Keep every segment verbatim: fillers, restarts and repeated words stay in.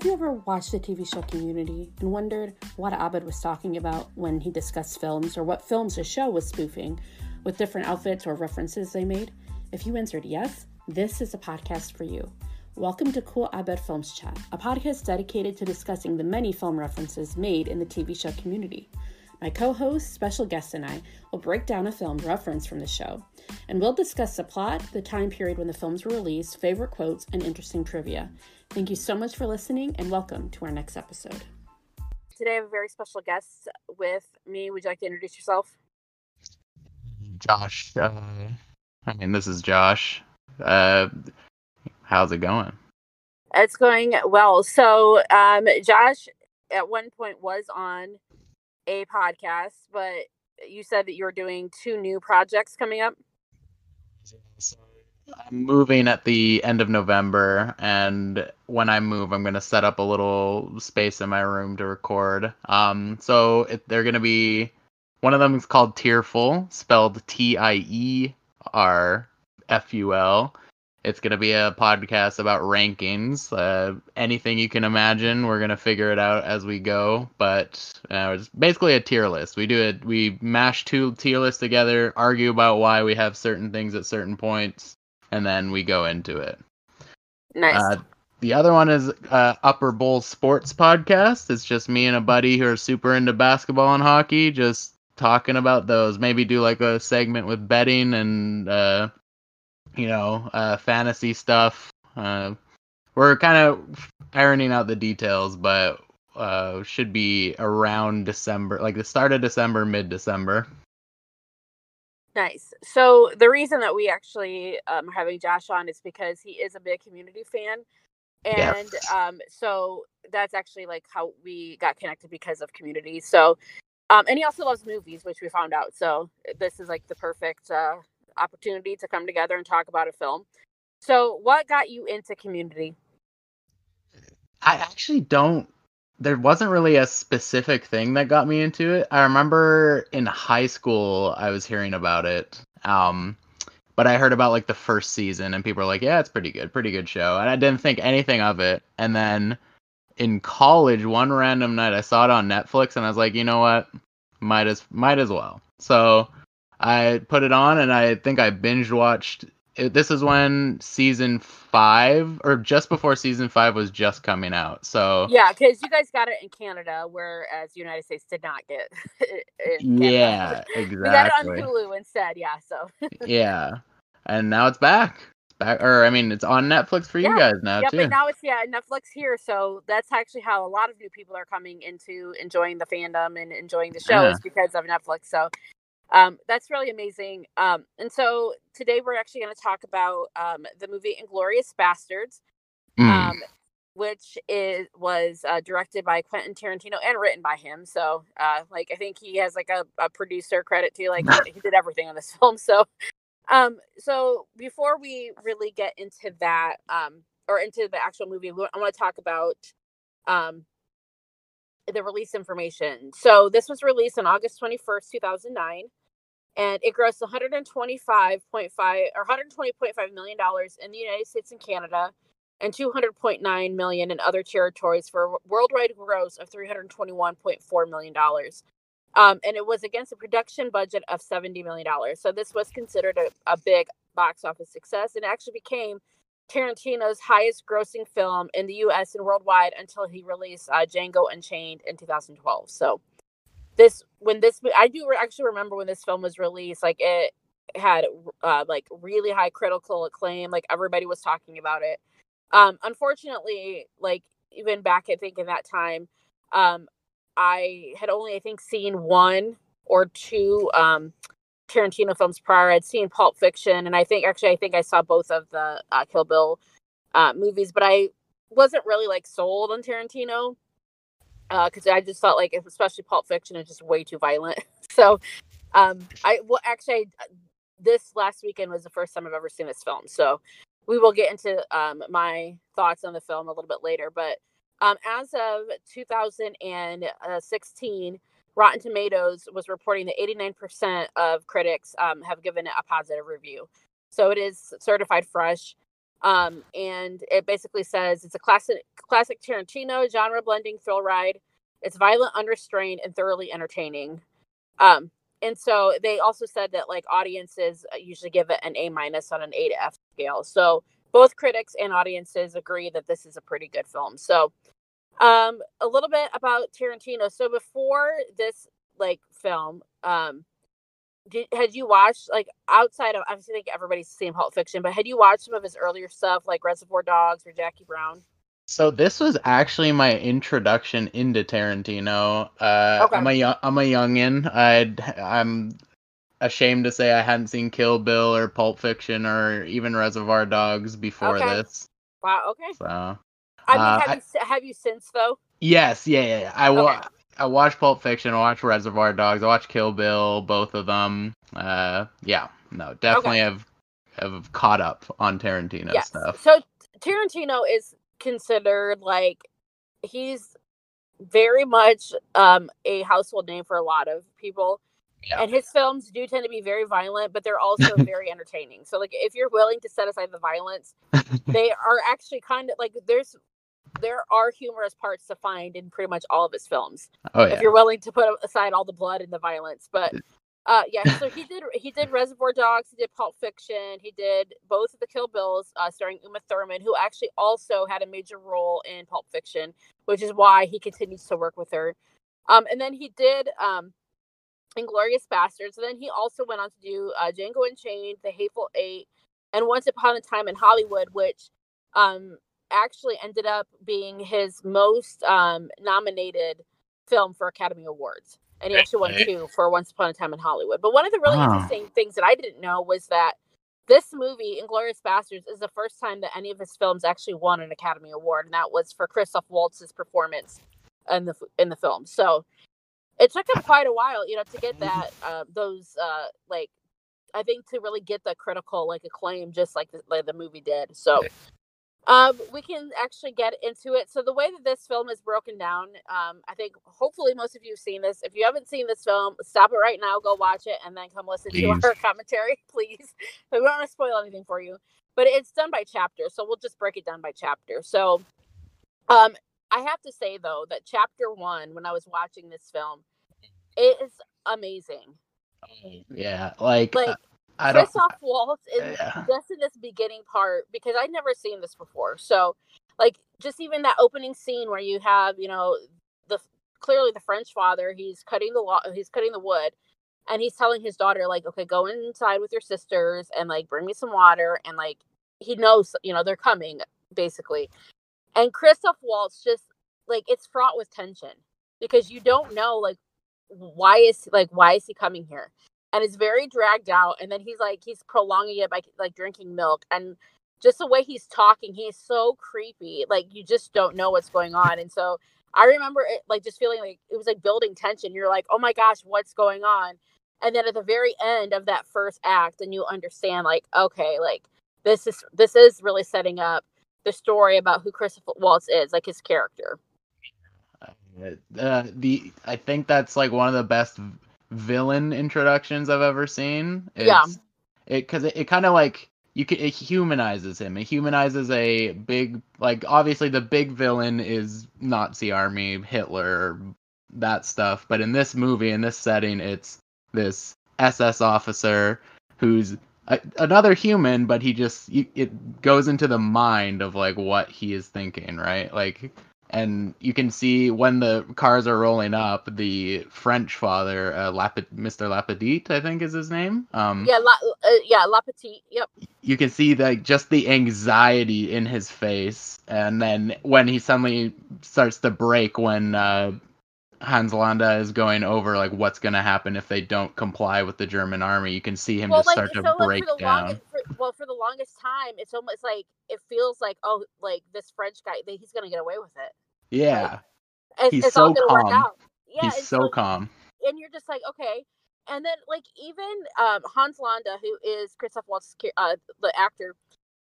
Have you ever watched the T V show Community and wondered what Abed was talking about when he discussed films, or what films the show was spoofing with different outfits or references they made? If you answered yes, this is a podcast for you. Welcome to Cool Abed Films Chat, a podcast dedicated to discussing the many film references made in the T V show Community. My co-host, special guest, and I will break down a film reference from the show, and we'll discuss the plot, the time period when the films were released, favorite quotes, and interesting trivia. Thank you so much for listening, and welcome to our next episode. Today I have a very special guest with me. Would you like to introduce yourself? Josh. Uh, I mean, this is Josh. Uh, how's it going? It's going well. So um, Josh, at one point, was on a podcast, but you said that you're doing two new projects coming up? So I'm moving at the end of November, and when I move, I'm going to set up a little space in my room to record. Um, so it, they're going to be, one of them is called Tearful, spelled T I E R F U L. It's going to be a podcast about rankings. Uh, anything you can imagine, we're going to figure it out as we go. But uh, it's basically a tier list. We do it. We mash two tier lists together, argue about why we have certain things at certain points, and then we go into it. Nice. Uh, the other one is uh, Upper Bowl Sports Podcast. It's just me and a buddy who are super into basketball and hockey, just talking about those. Maybe do like a segment with betting and uh, you know, uh, fantasy stuff. Uh, we're kind of ironing out the details, but uh, should be around December, like the start of December, mid-December. Nice. So the reason that we actually um, are having Josh on is because he is a big Community fan. And yes. um, so that's actually like how we got connected, because of Community. So, um, and he also loves movies, which we found out. So this is like the perfect uh, opportunity to come together and talk about a film. So what got you into Community? I actually don't. There wasn't really a specific thing that got me into it. I remember in high school, I was hearing about it. Um, but I heard about like the first season and people were like, yeah, it's pretty good, pretty good show. And I didn't think anything of it. And then in college, one random night, I saw it on Netflix and I was like, you know what? Might as, might as well. So I put it on and I think I binge watched it. This is when season five, or just before season five, was just coming out. So yeah, because you guys got it in Canada, whereas the United States did not get it. Yeah, exactly. We got it on Hulu instead. Yeah, so yeah, and now it's back. It's back, or I mean, it's on Netflix for yeah. you guys now yeah, too. Yeah, but now it's yeah Netflix here, so that's actually how a lot of new people are coming into enjoying the fandom and enjoying the shows yeah. because of Netflix. So. Um, that's really amazing. Um, and so today we're actually going to talk about um, the movie Inglourious Basterds, mm. um, which is was uh, directed by Quentin Tarantino and written by him. So uh, like I think he has like a, a producer credit too. Like he did everything on this film. So um, so before we really get into that um, or into the actual movie, I want to talk about um, the release information. So this was released on August twenty-first, two thousand nine. And it grossed one hundred twenty-five point five or one hundred twenty point five million dollars in the United States and Canada, and two hundred point nine million dollars in other territories, for a worldwide gross of three hundred twenty-one point four million dollars. Um, and it was against a production budget of seventy million dollars. So this was considered a, a big box office success, and actually became Tarantino's highest-grossing film in the U S and worldwide until he released uh, Django Unchained in two thousand twelve. So. This when this I do re- actually remember when this film was released, like it had uh, like really high critical acclaim, like everybody was talking about it. Um, unfortunately, like even back I think in that time, um, I had only I think seen one or two um, Tarantino films prior. I'd seen Pulp Fiction, and I think actually I think I saw both of the uh, Kill Bill uh, movies, but I wasn't really like sold on Tarantino. Because uh, I just felt like, especially Pulp Fiction, is just way too violent. So, um, I well, actually, I, this last weekend was the first time I've ever seen this film. So, we will get into um, my thoughts on the film a little bit later. But um, as of two thousand sixteen, Rotten Tomatoes was reporting that eighty-nine percent of critics um, have given it a positive review. So, it is certified fresh. Um, and it basically says it's a classic, classic Tarantino genre blending thrill ride. It's violent, unrestrained, and thoroughly entertaining. Um, and so they also said that like audiences usually give it an A minus on an A to F scale. So both critics and audiences agree that this is a pretty good film. So um, a little bit about Tarantino. So before this like film, um, Did, had you watched, like, outside of, I think everybody's seen Pulp Fiction, but had you watched some of his earlier stuff, like Reservoir Dogs or Jackie Brown? So this was actually my introduction into Tarantino. Uh, okay. I'm a, I'm a youngin. I'd, I'm ashamed to say I hadn't seen Kill Bill or Pulp Fiction or even Reservoir Dogs before okay. this. Wow, okay. So, I mean, have, uh, you, I, have you since, though? Yes, yeah, yeah, yeah. I okay. wa- I watched Pulp Fiction, I watched Reservoir Dogs, I watched Kill Bill, both of them. Uh, yeah, no, definitely okay. have have caught up on Tarantino yes. stuff. So Tarantino is considered, like, he's very much um, a household name for a lot of people. Yeah. And his films do tend to be very violent, but they're also very entertaining. So, like, if you're willing to set aside the violence, they are actually kind of, like, there's... there are humorous parts to find in pretty much all of his films. Oh, yeah. If you're willing to put aside all the blood and the violence, but uh, yeah. So he did he did Reservoir Dogs, he did Pulp Fiction, he did both of the Kill Bills, uh, starring Uma Thurman, who actually also had a major role in Pulp Fiction, which is why he continues to work with her. Um, and then he did um, Inglourious Basterds. And then he also went on to do uh, Django Unchained, The Hateful Eight, and Once Upon a Time in Hollywood, which um. actually ended up being his most um, nominated film for Academy Awards. And he actually won two for Once Upon a Time in Hollywood. But one of the really oh. interesting things that I didn't know was that this movie, Inglourious Basterds, is the first time that any of his films actually won an Academy Award. And that was for Christoph Waltz's performance in the in the film. So it took him quite a while, you know, to get that, uh, those, uh, like, I think to really get the critical, like, acclaim, just like the, like the movie did. So... Um, we can actually get into it. So the way that this film is broken down, um, I think hopefully most of you have seen this. If you haven't seen this film, stop it right now, go watch it, and then come listen please. to our commentary, please. We don't want to spoil anything for you. But it's done by chapter, so we'll just break it down by chapter. So um, I have to say, though, that chapter one, when I was watching this film, it is amazing. Yeah, like... like uh... Christoph Waltz is yeah. just in this beginning part, because I'd never seen this before. So, like, just even that opening scene where you have, you know, the clearly the French father, he's cutting the lo- he's cutting the wood, and he's telling his daughter, like, okay, go inside with your sisters and, like, bring me some water, and, like, he knows, you know, they're coming, basically. And Christoph Waltz just, like, it's fraught with tension, because you don't know, like, why is like why is he coming here? And it's very dragged out. And then he's like, he's prolonging it by, like, drinking milk. And just the way he's talking, he's so creepy. Like, you just don't know what's going on. And so I remember it, like, just feeling like it was, like, building tension. You're like, oh, my gosh, what's going on? And then at the very end of that first act, and you understand, like, okay, like, this is this is really setting up the story about who Christopher Waltz is, like, his character. Uh, the I think that's, like, one of the best... villain introductions I've ever seen. It's, yeah, it because it, it kind of like you can it humanizes him. It humanizes a big, like, obviously the big villain is Nazi army, Hitler, that stuff. But in this movie, in this setting, it's this S S officer who's a, another human, but he just it goes into the mind of, like, what he is thinking, right? Like. And you can see when the cars are rolling up, the French father, uh, Lapid- Mister Lapadite, I think is his name. Um, yeah, La- uh, yeah, Lapadite. Yep. You can see that just the anxiety in his face, and then when he suddenly starts to break, when uh, Hans Landa is going over, like, what's going to happen if they don't comply with the German army, you can see him well, just like, start to so break like down. Longest, for, well, for the longest time, it's almost like it feels like, oh, like this French guy, he's going to get away with it. Yeah. Like, he's it's so all gonna calm. Work out. Yeah, he's so, so calm. And you're just like, okay. And then, like, even um, Hans Landa, who is Christoph Waltz, uh, the actor,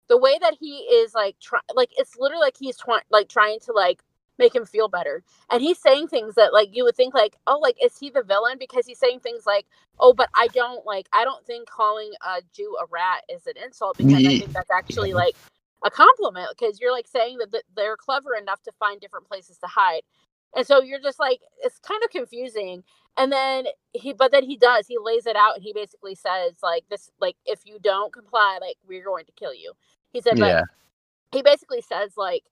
the way that he is, like, try- like it's literally like he's tw- like trying to, like, make him feel better. And he's saying things that, like, you would think, like, oh, like, is he the villain? Because he's saying things like, oh, but I don't, like, I don't think calling a Jew a rat is an insult, because I think that's actually, like, a compliment, because you're like saying that they're clever enough to find different places to hide. And so you're just like, it's kind of confusing. And then he, but then he does, he lays it out, and he basically says like this, like, if you don't comply, like, we're going to kill you. He said, yeah. Like, he basically says like,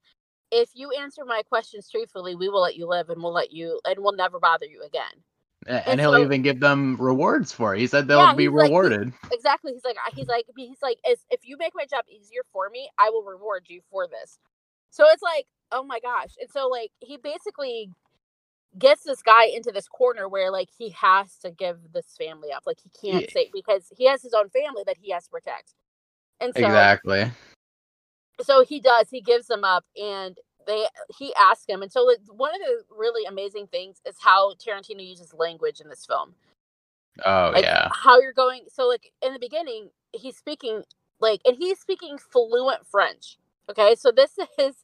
if you answer my questions truthfully, we will let you live, and we'll let you, and we'll never bother you again. And, and he'll so, even give them rewards for it. He said they'll yeah, be rewarded. Like, exactly. He's like, he's like, he's like, if you make my job easier for me, I will reward you for this. So it's like, oh my gosh. And so like, he basically gets this guy into this corner where like, he has to give this family up. Like, he can't yeah. say, because he has his own family that he has to protect. And so, exactly. So he does, he gives them up, and they, he asks him. And so like, one of the really amazing things is how Tarantino uses language in this film. Oh, like, yeah. How you're going. So like, in the beginning, he's speaking like, and he's speaking fluent French. Okay. So this is,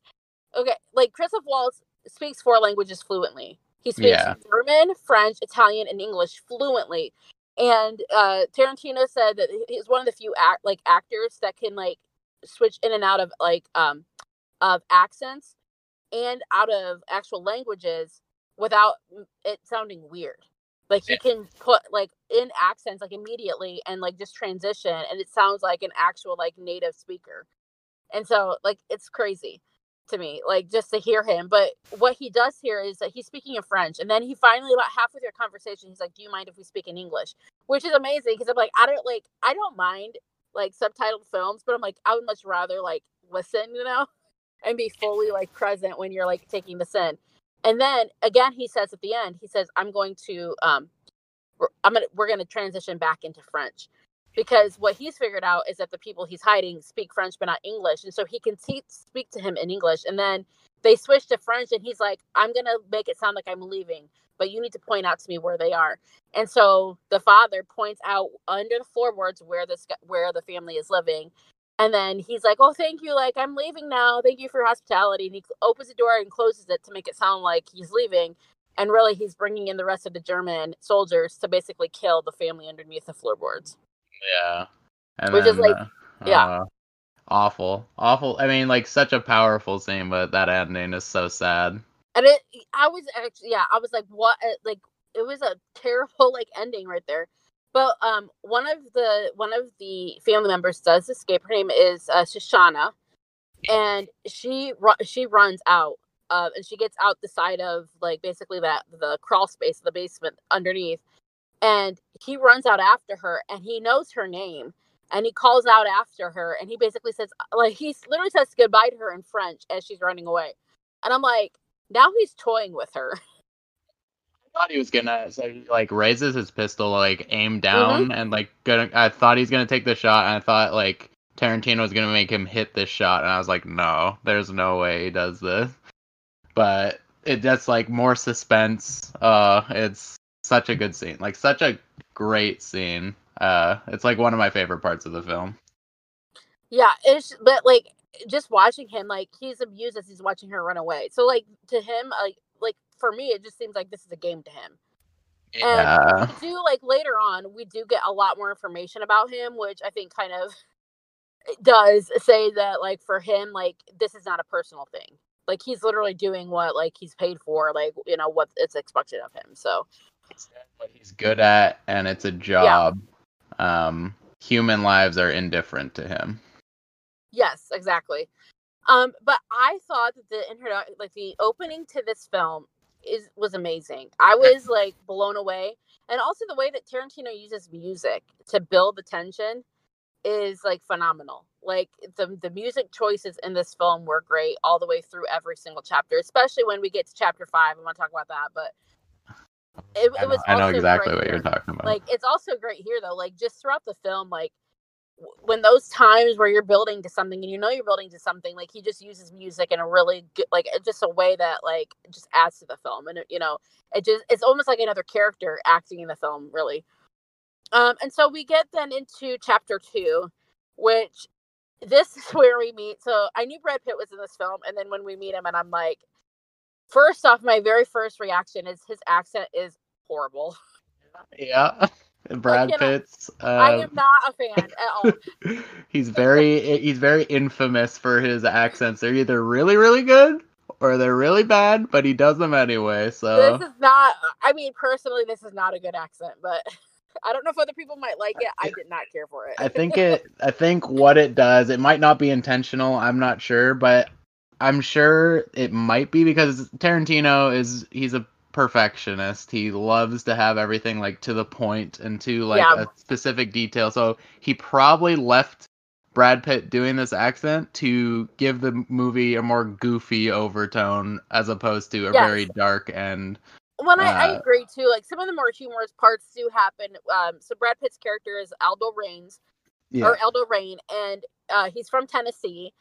okay. Like, Christoph Waltz speaks four languages fluently. He speaks yeah. German, French, Italian, and English fluently. And uh, Tarantino said that he's one of the few act, like actors that can like switch in and out of like um of accents and out of actual languages without it sounding weird. Like, he can put like in accents like immediately and like just transition, and it sounds like an actual like native speaker. And so like, it's crazy to me, like, just to hear him. But what he does here is that he's speaking in French, and then he finally, about halfway through their conversation, he's like, do you mind if we speak in English? Which is amazing, because I'm like, I don't like I don't mind like subtitled films, but I'm like, I would much rather like listen, you know, and be fully like present when you're like taking this in. And then again, he says at the end, he says, I'm going to, um, we're, I'm going to, we're going to transition back into French, because what he's figured out is that the people he's hiding speak French, but not English. And so he can te- speak to him in English. And then they switch to French, and he's like, I'm going to make it sound like I'm leaving, but you need to point out to me where they are. And so the father points out under the floorboards where this, where the family is living. And then he's like, oh, thank you. Like, I'm leaving now. Thank you for your hospitality. And he opens the door and closes it to make it sound like he's leaving. And really, he's bringing in the rest of the German soldiers to basically kill the family underneath the floorboards. Yeah. And Which then, is like, uh, yeah. Uh, awful. Awful. I mean, like, such a powerful scene, but that ending is so sad. And it, I was actually, yeah, I was like, what, like, it was a terrible, like, ending right there. But um, one of the one of the family members does escape. Her name is uh, Shoshana, and she she runs out, uh, and she gets out the side of like basically that the crawl space of the basement underneath. And he runs out after her, and he knows her name, and he calls out after her, and he basically says, like, he literally says goodbye to her in French as she's running away. And I'm like, now he's toying with her. I thought he was gonna, so he, like, raises his pistol, like, aim down, mm-hmm. and like gonna, I thought he's gonna take the shot, and I thought like Tarantino was gonna make him hit this shot, and I was like, no, there's no way he does this. But it that's like more suspense. Uh, it's such a good scene, like such a great scene. Uh, it's like one of my favorite parts of the film. Yeah, it's but like just watching him, like, he's abused as he's watching her run away. So like to him, like. Like, for me, it just seems like this is a game to him. Yeah. And we do, like, later on, we do get a lot more information about him, which I think kind of does say that, like, for him, like, this is not a personal thing. Like, he's literally doing what, like, he's paid for, like, you know, what it's expected of him, so. It's what he's good at, and it's a job. Yeah. Um, human lives are indifferent to him. Yes, exactly. Um, but I thought that the introdu- like the opening to this film is was amazing. I was like blown away, and also the way that Tarantino uses music to build the tension is like phenomenal. Like the the music choices in this film were great all the way through every single chapter, especially when we get to chapter five. I'm gonna talk about that, but it, it was. I know, I know exactly what you're talking about. Like, it's also great here though. Like, just throughout the film, like. When those times where you're building to something and you know you're building to something, like, he just uses music in a really good, like, just a way that, like, just adds to the film. And, you know, it just, it's almost like another character acting in the film, really. Um, and so we get then into chapter two, which this is where we meet. So I knew Brad Pitt was in this film. And then when we meet him, and I'm like, first off, my very first reaction is his accent is horrible. Yeah. And Brad like, Pitt's. Um, I am not a fan at all. he's very he's very infamous for his accents. They're either really, really good or they're really bad, but he does them anyway. So this is not. I mean, personally, this is not a good accent, but I don't know if other people might like it. I did not care for it. I think it. I think what it does. It might not be intentional. I'm not sure, but I'm sure it might be because Tarantino is. He's a perfectionist. He loves to have everything like to the point and to like yeah. a specific detail. So he probably left Brad Pitt doing this accent to give the movie a more goofy overtone as opposed to a yes. very dark and well uh, I, I agree too. Like some of the more humorous parts do happen. Um so Brad Pitt's character is Aldo Raines yeah. or Aldo Raine and uh he's from Tennessee.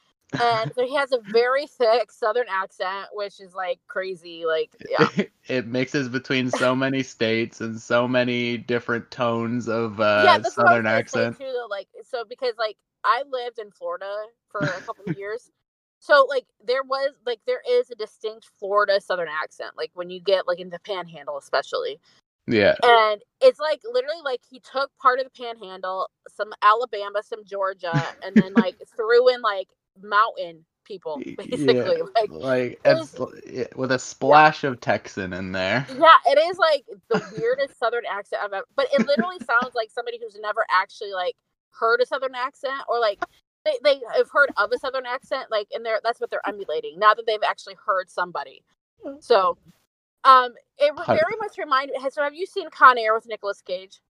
And so he has a very thick Southern accent, which is, like, crazy. Like, yeah. It mixes between so many states and so many different tones of uh, yeah, that's Southern what I was accent. Too, though. Like, so, because, like, I lived in Florida for a couple of years. So, like, there was, like, there is a distinct Florida Southern accent. Like, when you get, like, in the Panhandle especially. Yeah. And it's, like, literally, like, he took part of the Panhandle, some Alabama, some Georgia, and then, like, threw in, like, mountain people basically yeah, like, like it was, it's, with a splash yeah. of Texan in there. Yeah, it is like the weirdest Southern accent I've ever, but it literally sounds like somebody who's never actually like heard a Southern accent or like they, they have heard of a Southern accent like and they're that's what they're emulating now that they've actually heard somebody. So um it very much reminded so have you seen Con Air with Nicolas Cage?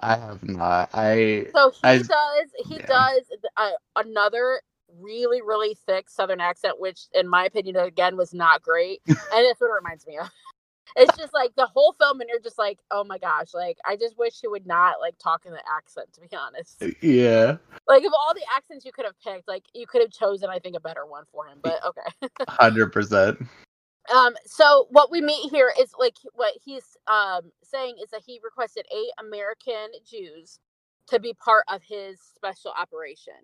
I have not. I so he I, does he yeah. does uh, another really really thick Southern accent, which in my opinion again was not great, and that's what it reminds me of. It's just like the whole film and you're just like, oh my gosh, like I just wish he would not like talk in the accent, to be honest. Yeah, like of all the accents you could have picked, like you could have chosen I think a better one for him, but okay. one hundred percent. Um so what we meet here is like what he's um saying is that he requested eight American Jews to be part of his special operation.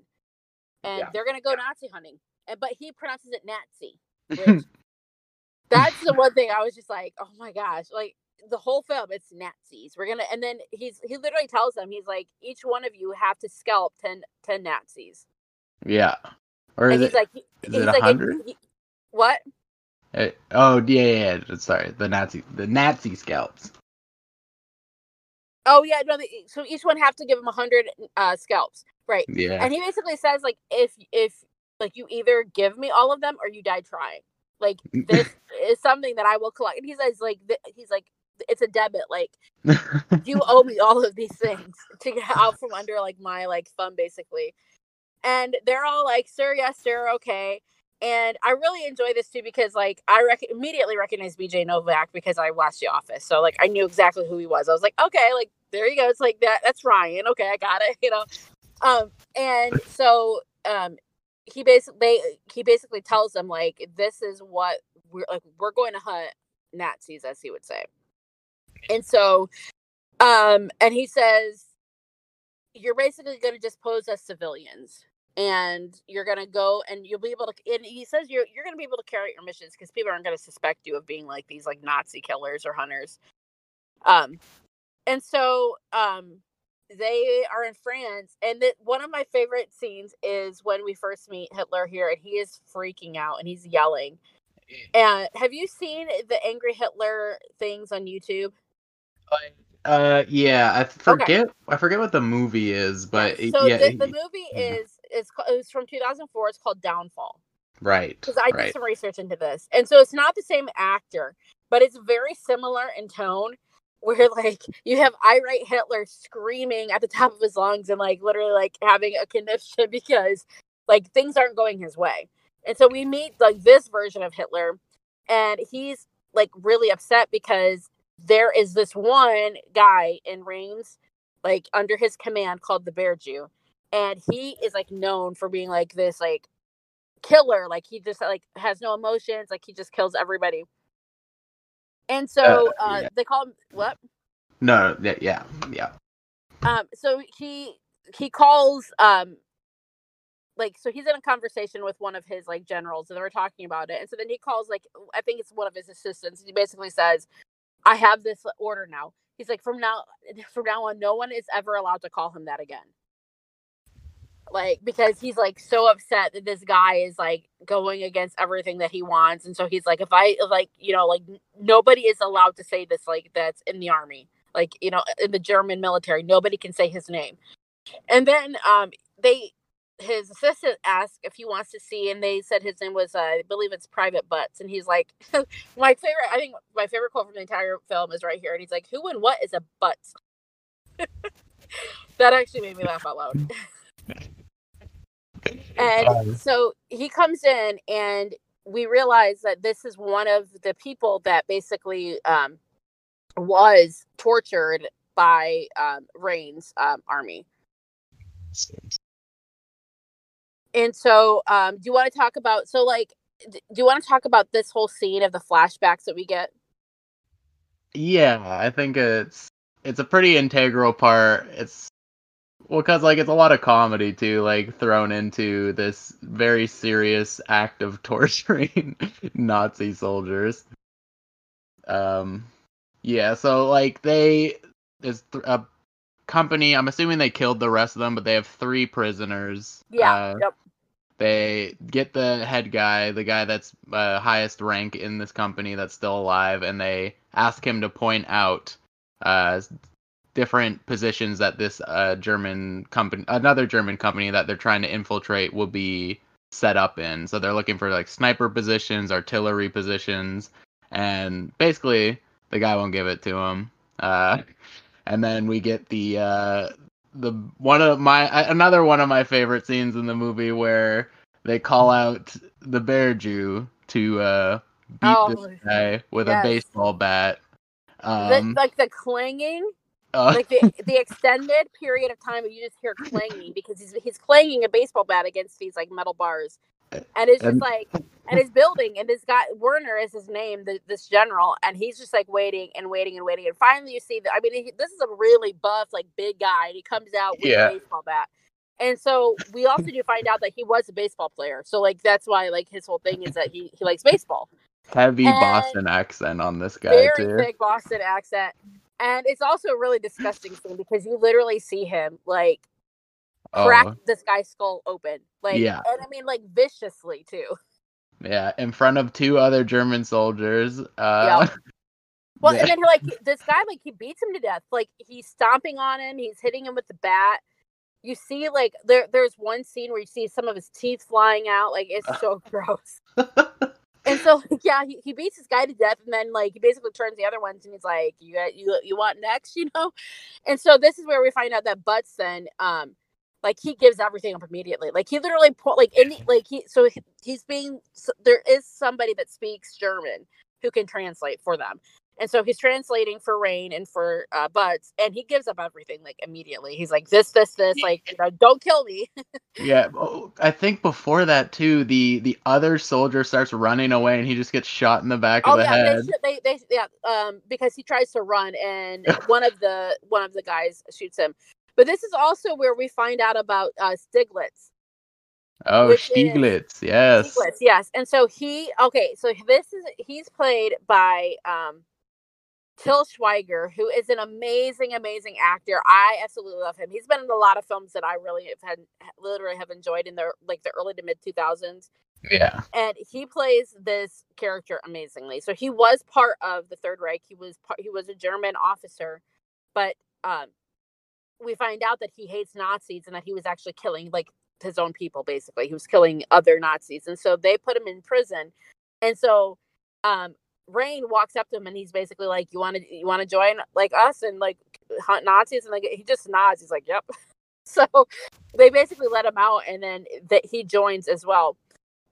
And yeah. they're going to go Nazi hunting. And, but he pronounces it Nazi. Which, that's the one thing I was just like, oh my gosh. Like the whole film, it's Nazis. We're going to, and then he's, he literally tells them, he's like, each one of you have to scalp ten, ten Nazis. Yeah. Or is and he's it, like, he, is he's it one hundred? Like, he, what? It, oh, yeah, yeah, yeah. Sorry. The Nazi, the Nazi scalps. Oh yeah. No, the, so each one have to give him one hundred uh, scalps. Right. Yeah. And he basically says, like, if if like you either give me all of them or you die trying. Like this is something that I will collect. And he says, like, th- he's like, it's a debit. Like, you owe me all of these things to get out from under like my like thumb, basically. And they're all like, sir, yes, sir, okay. And I really enjoy this too because like I rec- immediately recognized B J Novak because I watched The Office, so like I knew exactly who he was. I was like, okay, like there you go. It's like that. That's Ryan. Okay, I got it. You know. Um, and so, um, he basically, they, he basically tells them like, this is what we're like, we're going to hunt Nazis, as he would say. And so, um, and he says, you're basically going to just pose as civilians and you're going to go and you'll be able to, and he says, you're, you're going to be able to carry out your missions because people aren't going to suspect you of being like these, like Nazi killers or hunters. Um, and so, um, they are in France, and the, one of my favorite scenes is when we first meet Hitler here, and he is freaking out, and he's yelling. And have you seen the Angry Hitler things on YouTube? Uh, yeah, I forget. Okay. I forget what the movie is, but yeah, so yeah, the, the movie yeah. is is it was from two thousand four. It's called Downfall. Right. Because I did right. some research into this, and so it's not the same actor, but it's very similar in tone. Where, like, you have irate Hitler screaming at the top of his lungs and, like, literally, like, having a condition because, like, things aren't going his way. And so we meet, like, this version of Hitler, and he's, like, really upset because there is this one guy in Raines, like, under his command called the Bear Jew. And he is, like, known for being, like, this, like, killer. Like, he just, like, has no emotions. Like, he just kills everybody. And so uh, uh, yeah. they call him what? No, yeah, yeah, yeah. Um, so he he calls um, like so he's in a conversation with one of his like generals, and they were talking about it. And so then he calls like I think it's one of his assistants. And he basically says, "I have this order now. He's like, from now from now on, no one is ever allowed to call him that again. Like, because he's like so upset that this guy is like going against everything that he wants. And so he's like, if I like, you know, like nobody is allowed to say this, like that's in the army, like, you know, in the German military, nobody can say his name. And then um, they, his assistant asked if he wants to see, and they said his name was, uh, I believe it's Private Butts. And he's like, my favorite, I think my favorite quote from the entire film is right here. And he's like, who and what is a butts? That actually made me laugh out loud. And so he comes in, and we realize that this is one of the people that basically um, was tortured by um, Raines' um, army. And so, um, do you want to talk about? So, like, do you want to talk about this whole scene of the flashbacks that we get? Yeah, I think it's it's a pretty integral part. It's Well, because, like, it's a lot of comedy, too, like, thrown into this very serious act of torturing Nazi soldiers. Um, yeah, so, like, they... There's th- a company... I'm assuming they killed the rest of them, but they have three prisoners. Yeah, uh, yep. They get the head guy, the guy that's uh, highest rank in this company that's still alive, and they ask him to point out... Uh, different positions that this uh, German company, another German company that they're trying to infiltrate will be set up in. So they're looking for like sniper positions, artillery positions, and basically the guy won't give it to him. Uh, and then we get the uh, the one of my another one of my favorite scenes in the movie where they call out the bear Jew to uh, beat oh, this guy with yes. a baseball bat. Um, the, like the clanging. Uh, like the the extended period of time, you just hear clanging because he's he's clanging a baseball bat against these like metal bars, and it's just and, like and it's building. And this guy Werner is his name, the, this general, and he's just like waiting and waiting and waiting. And finally, you see that. I mean, he, this is a really buff, like big guy, and he comes out with yeah. a baseball bat. And so we also do find out that he was a baseball player. So like that's why like his whole thing is that he he likes baseball. Heavy and Boston accent on this guy very too. Very big Boston accent. And it's also a really disgusting scene because you literally see him, like, crack oh. this guy's skull open. Like, yeah. And I mean, like, viciously, too. Yeah, in front of two other German soldiers. Uh, yep. Well, and then, like, this guy, like, he beats him to death. Like, he's stomping on him. He's hitting him with the bat. You see, like, there. there's one scene where you see some of his teeth flying out. Like, it's so gross. And so, yeah, he, he beats this guy to death, and then, like, he basically turns the other ones, and he's like, you got, you you want next, you know? And so this is where we find out that Butts then, um, like, he gives everything up immediately. Like, he literally, po- like, in, like he so he, he's being, so there is somebody that speaks German who can translate for them. And so he's translating for Rain and for uh, Butts, and he gives up everything, like, immediately. He's like, this, this, this, like, you know, don't kill me. Yeah, I think before that, too, the, the other soldier starts running away, and he just gets shot in the back oh, of the yeah, head. They, they, they, yeah, um, because he tries to run, and one of the one of the guys shoots him. But this is also where we find out about uh, Stieglitz. Oh, Stieglitz, yes. Stieglitz, yes. And so he, okay, so this is, he's played by... Um, Till Schweiger, who is an amazing, amazing actor. I absolutely love him. He's been in a lot of films that I really have had, literally have enjoyed in the like the early to mid two thousands. Yeah. And he plays this character amazingly. So he was part of the Third Reich. He was part, he was a German officer, but um, we find out that he hates Nazis and that he was actually killing like his own people. Basically, he was killing other Nazis, and so they put him in prison. And so, um. Rain walks up to him and he's basically like, you want to you want to join like us and like hunt Nazis? And like he just nods. He's like, yep. So they basically let him out, and then that he joins as well.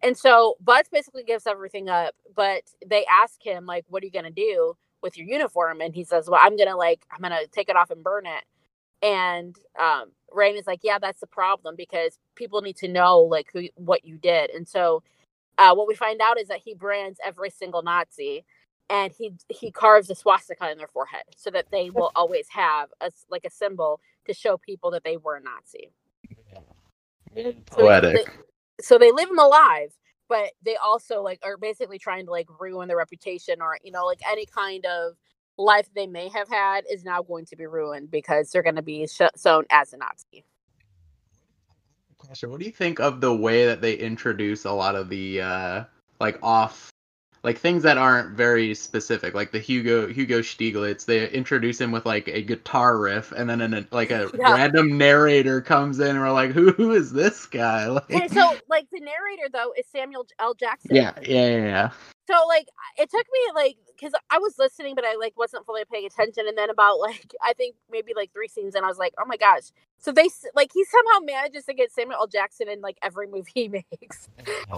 And so Butts basically gives everything up, but they ask him like, what are you going to do with your uniform? And he says, well, I'm going to like I'm going to take it off and burn it. And um, Rain is like, yeah, that's the problem, because people need to know like who what you did. And so Uh, what we find out is that he brands every single Nazi, and he he carves a swastika in their forehead so that they will always have a, like a symbol to show people that they were a Nazi. Yeah. Poetic. So they, so they leave him alive, but they also like are basically trying to like ruin their reputation or, you know, like any kind of life they may have had is now going to be ruined because they're going to be sh- shown as an Nazi. Question: what do you think of the way that they introduce a lot of the uh, like off, like things that aren't very specific, like the Hugo Hugo Stieglitz? They introduce him with like a guitar riff, and then an, like a yeah. random narrator comes in, and we're like, who who is this guy? Like, yeah, so like the narrator though is Samuel L. Jackson. Yeah, yeah, yeah. yeah. So like it took me like because I was listening, but I like wasn't fully paying attention. And then about like I think maybe like three scenes, and I was like, oh my gosh! So they like he somehow manages to get Samuel L. Jackson in like every movie he makes.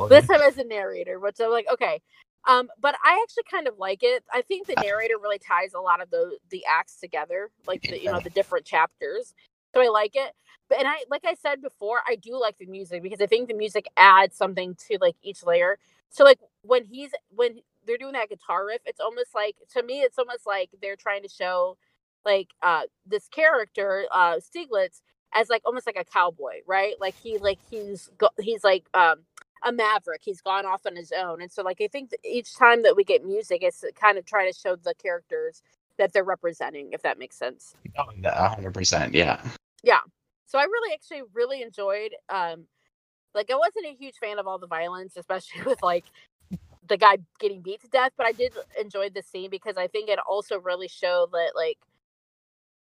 This time as a narrator, which I'm like, okay. Um, but I actually kind of like it. I think the narrator really ties a lot of the the acts together, like the, you know the different chapters. So I like it. But and I like I said before, I do like the music because I think the music adds something to like each layer. So like when he's when they're doing that guitar riff, it's almost like to me, it's almost like they're trying to show like uh, this character uh, Stieglitz as like almost like a cowboy, right? Like he like he's go- he's like um, a maverick. He's gone off on his own, and so like I think that each time that we get music, it's kind of trying to show the characters that they're representing, if that makes sense. Oh, one hundred percent, yeah. Yeah. So I really actually really enjoyed. Um, like I wasn't a huge fan of all the violence, especially with like. The guy getting beat to death, but I did enjoy the scene because I think it also really showed that like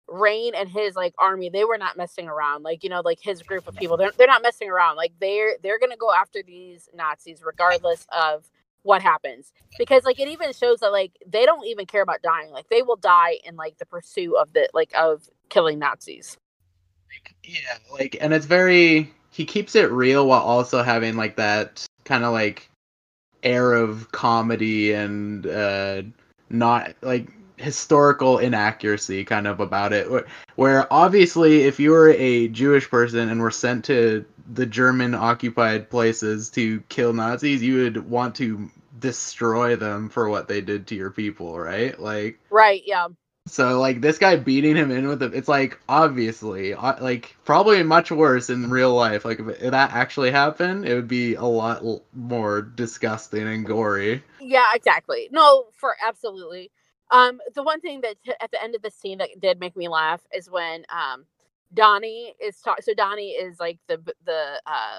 Rain and his like army, they were not messing around. Like, you know, like his group of people, they're they're not messing around. Like they're they're gonna go after these Nazis regardless of what happens. Because like it even shows that like they don't even care about dying. Like they will die in like the pursuit of the like of killing Nazis. Yeah, like and it's very he keeps it real while also having like that kind of like air of comedy and uh not like historical inaccuracy kind of about it, where obviously if you were a Jewish person and were sent to the German occupied places to kill Nazis, you would want to destroy them for what they did to your people, right? Like right, yeah. So like this guy beating him in with the, it's like obviously like probably much worse in real life. Like if that actually happened, it would be a lot l- more disgusting and gory. Yeah, exactly. No, for absolutely. Um, the one thing that t- at the end of the scene that did make me laugh is when um Donnie is talk. So Donnie is like the the uh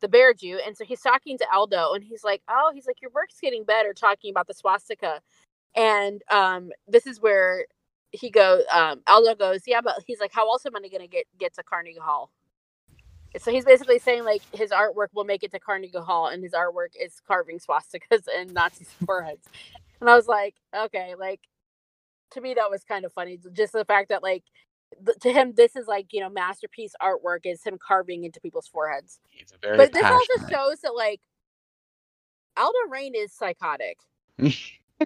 the bear Jew, and so he's talking to Aldo, and he's like, oh, he's like your work's getting better, talking about the swastika. And um, this is where he goes, um, Aldo goes, yeah, but he's like, how else am I going to get get to Carnegie Hall? So he's basically saying, like, his artwork will make it to Carnegie Hall, and his artwork is carving swastikas and Nazi foreheads. And I was like, okay, like, to me, that was kind of funny. Just the fact that, like, th- to him, this is, like, you know, masterpiece artwork is him carving into people's foreheads. He's very but passionate. This also shows that, like, Aldo Raines is psychotic.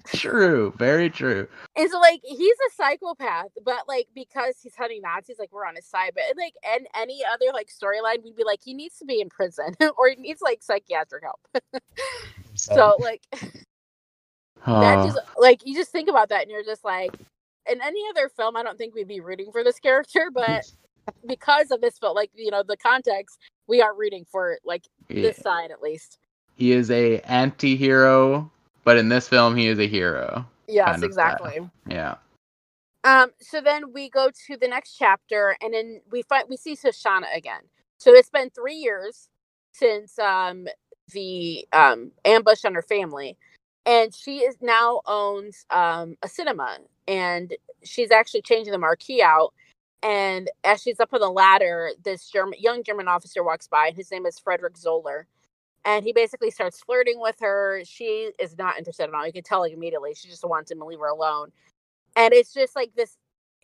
True, very true. And so, like, he's a psychopath, but like because he's hunting Nazis, like we're on his side. But like, and any other like storyline, we'd be like, he needs to be in prison or he needs like psychiatric help. So like, oh. That just like you just think about that, and you're just like, in any other film, I don't think we'd be rooting for this character, but because of this film, like you know the context, we are rooting for like yeah. this side at least. He is a anti-hero. But in this film, he is a hero. Yes, exactly. That. Yeah. Um. So then we go to the next chapter, and then we find we see Shoshana again. So it's been three years since um the um ambush on her family, and she is now owns um a cinema, and she's actually changing the marquee out. And as she's up on the ladder, this German young German officer walks by, and his name is Frederick Zoller. And he basically starts flirting with her. She is not interested at all. You can tell like immediately. She just wants him to leave her alone. And it's just like this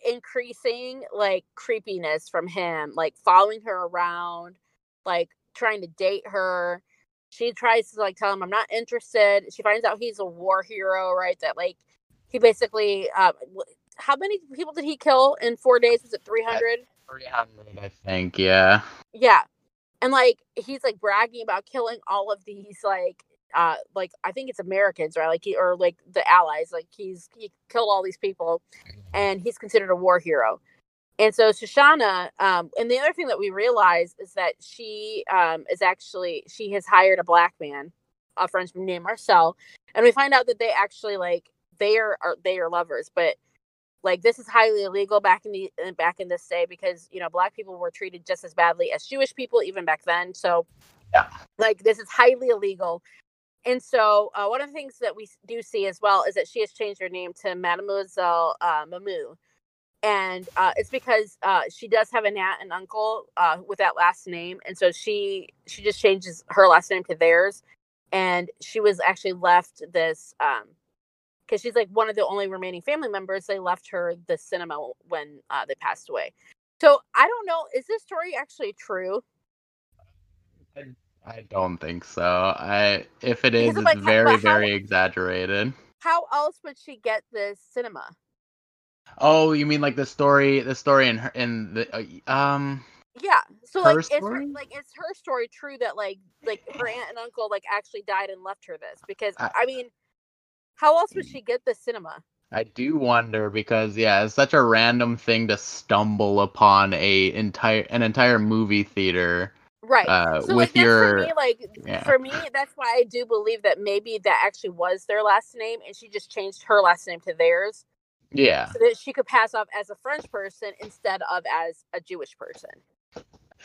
increasing like creepiness from him, like following her around, like trying to date her. She tries to like tell him, I'm not interested. She finds out he's a war hero, right? That like he basically, um, how many people did he kill in four days? Was it three hundred? three hundred, I think, yeah. Yeah. And, like, he's, like, bragging about killing all of these, like, uh, like I think it's Americans, right? Like, he, or, like, the Allies. Like, he's he killed all these people, and he's considered a war hero. And so Shoshana, um, and the other thing that we realize is that she um, is actually, she has hired a black man, a Frenchman named Marcel. And we find out that they actually, like, they are, are they are lovers, but like this is highly illegal back in the back in this day because you know black people were treated just as badly as Jewish people even back then. So, yeah. like this is highly illegal. And so uh, one of the things that we do see as well is that she has changed her name to Mademoiselle uh, Mamou, and uh, it's because uh, she does have a aunt and uncle uh, with that last name, and so she she just changes her last name to theirs. And she was actually left this, um, because she's like one of the only remaining family members. They left her the cinema when uh, they passed away. So I don't know. Is this story actually true? I, I don't think so. I if it is, it's like, very, how, very how, exaggerated. How else would she get this cinema? Oh, you mean like the story? The story in her in the uh, um. Yeah, so her like story? Is her, like is her story true that like like her aunt and uncle like actually died and left her this? Because I, I mean, how else would she get the cinema? I do wonder because yeah, it's such a random thing to stumble upon a entire an entire movie theater, right? Uh, so with like, your for me, like yeah. for me, that's why I do believe that maybe that actually was their last name, and she just changed her last name to theirs. Yeah, so that she could pass off as a French person instead of as a Jewish person.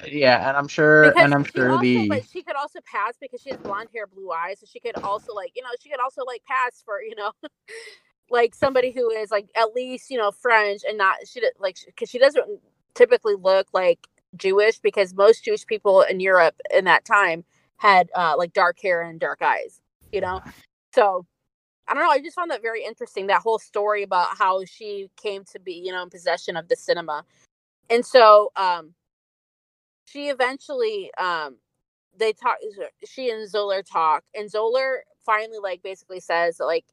Yeah, and I'm sure, because and I'm sure also, the like, she could also pass because she has blonde hair, blue eyes, so she could also like you know she could also like pass for you know like somebody who is like at least you know French and not she like because she doesn't typically look like Jewish because most Jewish people in Europe in that time had uh, like dark hair and dark eyes, you know. So I don't know. I just found that very interesting, that whole story about how she came to be you know in possession of the cinema, and so. um She eventually, um, they talk, she and Zoller talk, and Zoller finally, like, basically says, that, like,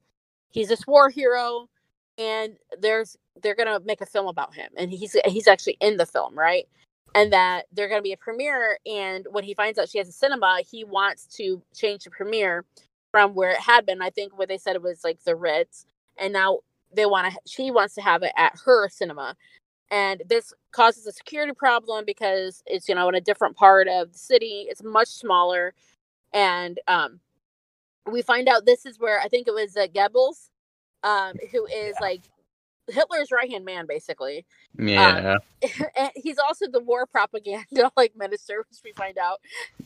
he's this war hero, and there's, they're gonna make a film about him, and he's, he's actually in the film, right? And that they're gonna be a premiere, and when he finds out she has a cinema, he wants to change the premiere from where it had been, I think where they said it was, like, the Ritz, and now they want to, she wants to have it at her cinema. And this causes a security problem because it's, you know, in a different part of the city. It's much smaller. And um, we find out this is where I think it was uh, Goebbels, um, who is yeah. like Hitler's right-hand man, basically. Yeah. Um, and he's also the war propaganda like minister, which we find out.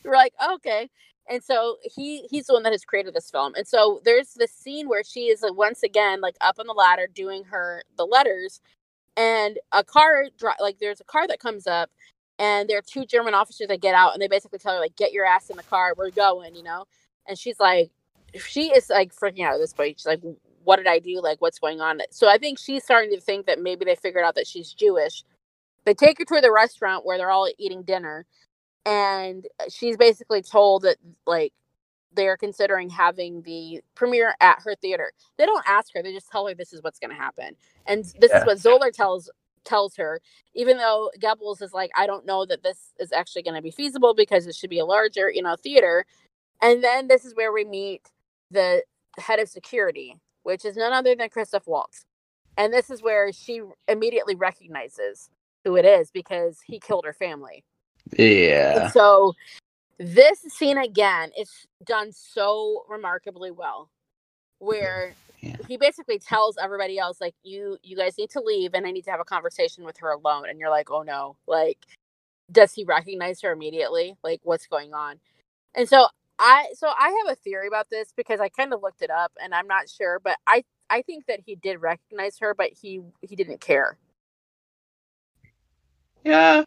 We're like, oh, okay. And so he he's the one that has created this film. And so there's this scene where she is like, once again, like up on the ladder doing her the letters. And a car, like, there's a car that comes up, and there are two German officers that get out, and they basically tell her, like, get your ass in the car, we're going, you know? And she's like, she is, like, freaking out at this point. She's like, what did I do? Like, what's going on? So I think she's starting to think that maybe they figured out that she's Jewish. They take her to the restaurant where they're all eating dinner, and she's basically told that, like, they're considering having the premiere at her theater. They don't ask her. They just tell her this is what's going to happen. And this yeah. is what Zoller tells tells her, even though Goebbels is like, I don't know that this is actually going to be feasible because it should be a larger, you know, theater. And then this is where we meet the head of security, which is none other than Christoph Waltz. And this is where she immediately recognizes who it is because he killed her family. Yeah. And so this scene again is done so remarkably well, where yeah. he basically tells everybody else, like, you you guys need to leave and I need to have a conversation with her alone. And you're like, oh no, like, does he recognize her immediately? Like, what's going on? And so I so I have a theory about this because I kind of looked it up and I'm not sure, but I, I think that he did recognize her, but he, he didn't care. Yeah,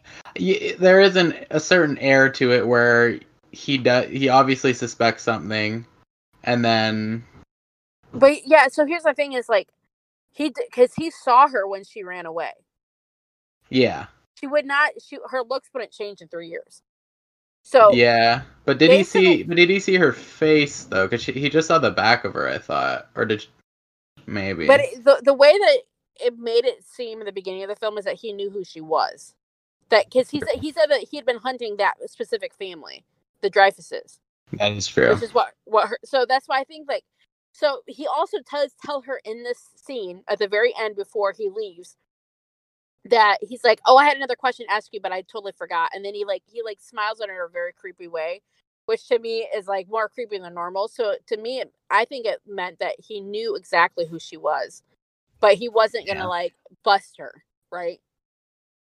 there isn't a certain air to it where he does. He obviously suspects something, and then. But yeah, so here's the thing: is like he because he saw her when she ran away. Yeah. She would not. She her looks wouldn't change in three years. So. Yeah, but did he see? But did he see her face though? Because he just saw the back of her. I thought, or did she, maybe? But it, the the way that it made it seem in the beginning of the film is that he knew who she was. That because he said he said that he had been hunting that specific family, the Dreyfuses. That is true. Which is what what her, so that's why I think like so he also does tell her in this scene at the very end before he leaves that he's like, oh, I had another question to ask you, but I totally forgot. And then he like he like smiles at her in a very creepy way, which to me is like more creepy than normal. So to me, it, I think it meant that he knew exactly who she was, but he wasn't going to yeah. like bust her. Right.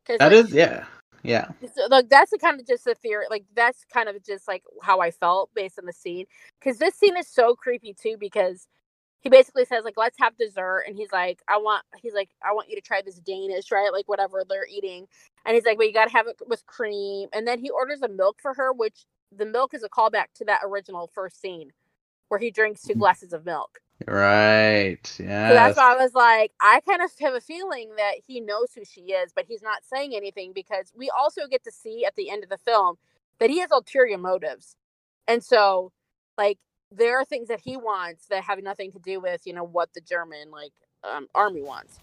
Cause that like, is. Yeah. Yeah. So, like, that's the kind of just the theory. Like, that's kind of just like how I felt based on the scene. Cause this scene is so creepy too, because he basically says like, let's have dessert. And he's like, I want, he's like, I want you to try this Danish, right? Like whatever they're eating. And he's like, well, you got to have it with cream. And then he orders a milk for her, which the milk is a callback to that original first scene where he drinks two glasses of milk. Right. Yeah. So that's why I was like, I kind of have a feeling that he knows who she is, but he's not saying anything, because we also get to see at the end of the film that he has ulterior motives. And so like, there are things that he wants that have nothing to do with, you know, what the German like um, army wants.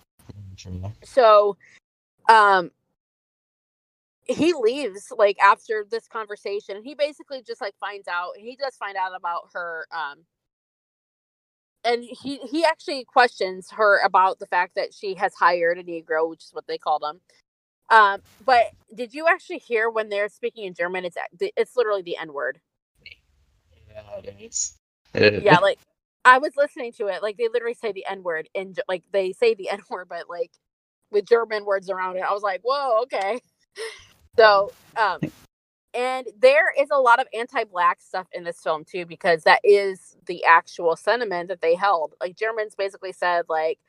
So, um, he leaves like after this conversation, and he basically just like finds out, he does find out about her. Um, and he, he actually questions her about the fact that she has hired a Negro, which is what they call them. Um, but did you actually hear when they're speaking in German? It's, it's literally the N word. Yeah, like I was listening to it, like they literally say the N word, and like they say the N word, but like with German words around it. I was like, whoa, okay. So, um, and there is a lot of anti-black stuff in this film too, because that is the actual sentiment that they held. Like Germans basically said, like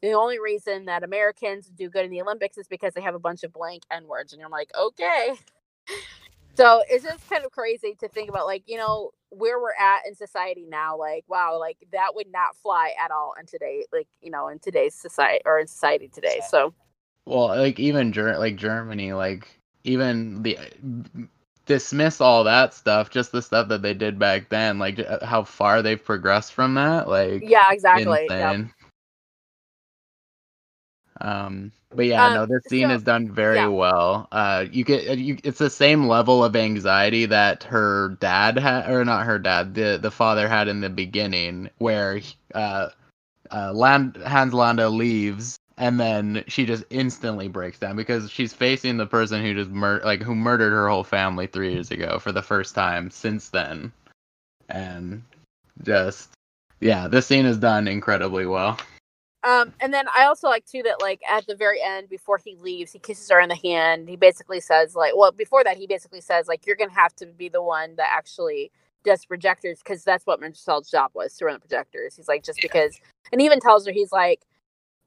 the only reason that Americans do good in the Olympics is because they have a bunch of blank N words, and you're like, okay. So it's just kind of crazy to think about, like, you know, where we're at in society now. Like, wow, like that would not fly at all in today, like, you know, in today's society or in society today. So, well, like even Ger- like Germany, like even the dismiss all that stuff, just the stuff that they did back then, like how far they've progressed from that. Like, yeah, exactly. Yep. Um, but yeah, um, no, this scene so, is done very yeah. well. Uh, you get, you, it's the same level of anxiety that her dad had, or not her dad, the, the father had in the beginning, where, uh, uh, Land, Hans Landa leaves, and then she just instantly breaks down, because she's facing the person who just mur- like, who murdered her whole family three years ago for the first time since then. And just, yeah, this scene is done incredibly well. Um, and then I also like, too, that, like, at the very end, before he leaves, he kisses her in the hand. He basically says, like, well, before that, he basically says, like, you're going to have to be the one that actually does projectors, because that's what Marcel's job was, to run the projectors. He's like, just yeah. because, and he even tells her, he's like,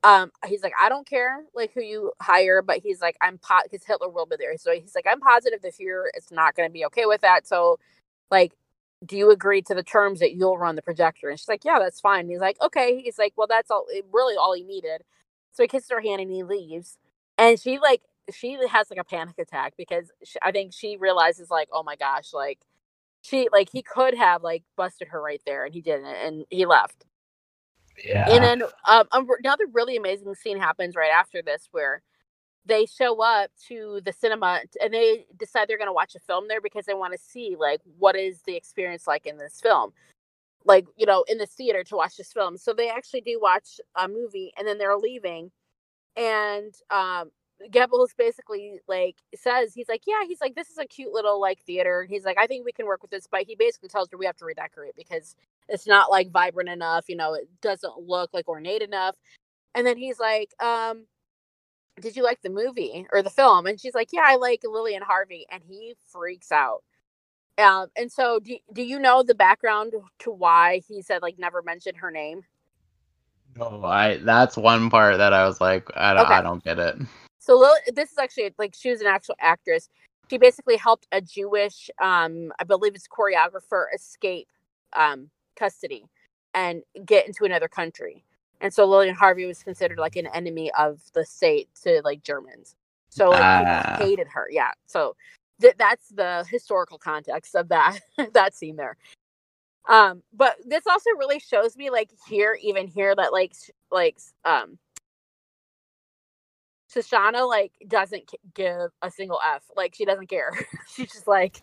um, he's like, I don't care, like, who you hire, but he's like, I'm po-, because Hitler will be there. So he's like, I'm positive the Fuhrer is not going to be okay with that. So, like, do you agree to the terms that you'll run the projector? And she's like, yeah, that's fine. And he's like, okay. He's like, well, that's all, really all he needed. So he kisses her hand and he leaves. And she like, she has like a panic attack, because she, I think she realizes like, oh my gosh, like she, like he could have like busted her right there, and he didn't, and he left. Yeah. And then um, another really amazing scene happens right after this, where they show up to the cinema and they decide they're going to watch a film there, because they want to see like, what is the experience like in this film? Like, you know, in this theater to watch this film. So they actually do watch a movie, and then they're leaving. And um, Goebbels basically like says, he's like, yeah, he's like, this is a cute little like theater. He's like, I think we can work with this. But he basically tells her we have to redecorate, because it's not like vibrant enough. You know, it doesn't look like ornate enough. And then he's like, um, did you like the movie or the film? And she's like, yeah, I like Lillian Harvey. And he freaks out. Um, and so do, do you know the background to why he said like never mention her name? No, I, that's one part that I was like, I don't, okay. I don't get it. So Lil, this is actually like, she was an actual actress. She basically helped a Jewish, um, I believe it's choreographer, escape um, custody and get into another country. And so Lillian Harvey was considered like an enemy of the state to like Germans. So like, ah. people hated her. Yeah. So th- that's the historical context of that, that scene there. Um, but this also really shows me like here, even here that like, like, um, Shoshana like doesn't give a single F. Like she doesn't care. She's just like,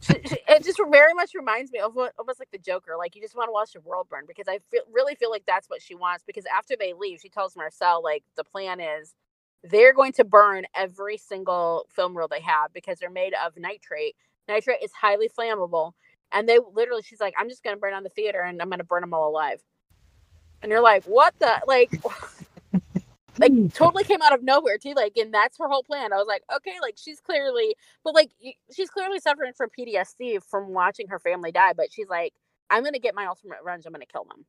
she, she, it just very much reminds me of what, almost like the Joker. Like, you just want to watch the world burn, because I feel, really feel like that's what she wants. Because after they leave, she tells Marcel, like, the plan is they're going to burn every single film reel they have, because they're made of nitrate, Nitrate is highly flammable. And they literally, she's like, I'm just going to burn down the theater and I'm going to burn them all alive. And you're like, what the, like, like totally came out of nowhere too. Like, and that's her whole plan. I was like, okay, like she's clearly, but like, she's clearly suffering from P T S D from watching her family die. But she's like, I'm going to get my ultimate revenge. I'm going to kill them.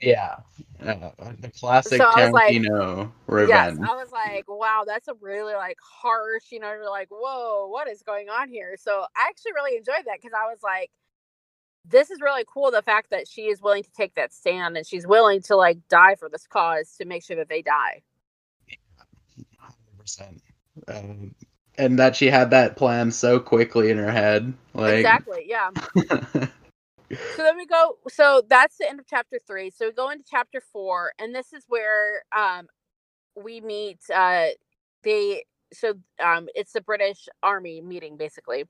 Yeah. Uh, the classic so Tarantino like, revenge. Yes, I was like, wow, that's a really like harsh, you know, you're like, whoa, what is going on here? So I actually really enjoyed that because I was like, this is really cool. The fact that she is willing to take that stand and she's willing to like die for this cause to make sure that they die. one hundred percent. Um, and that she had that plan so quickly in her head. Like... Exactly. Yeah. So then we go, so that's the end of chapter three. So we go into chapter four, and this is where um, we meet uh, the, so um, it's the British Army meeting, basically.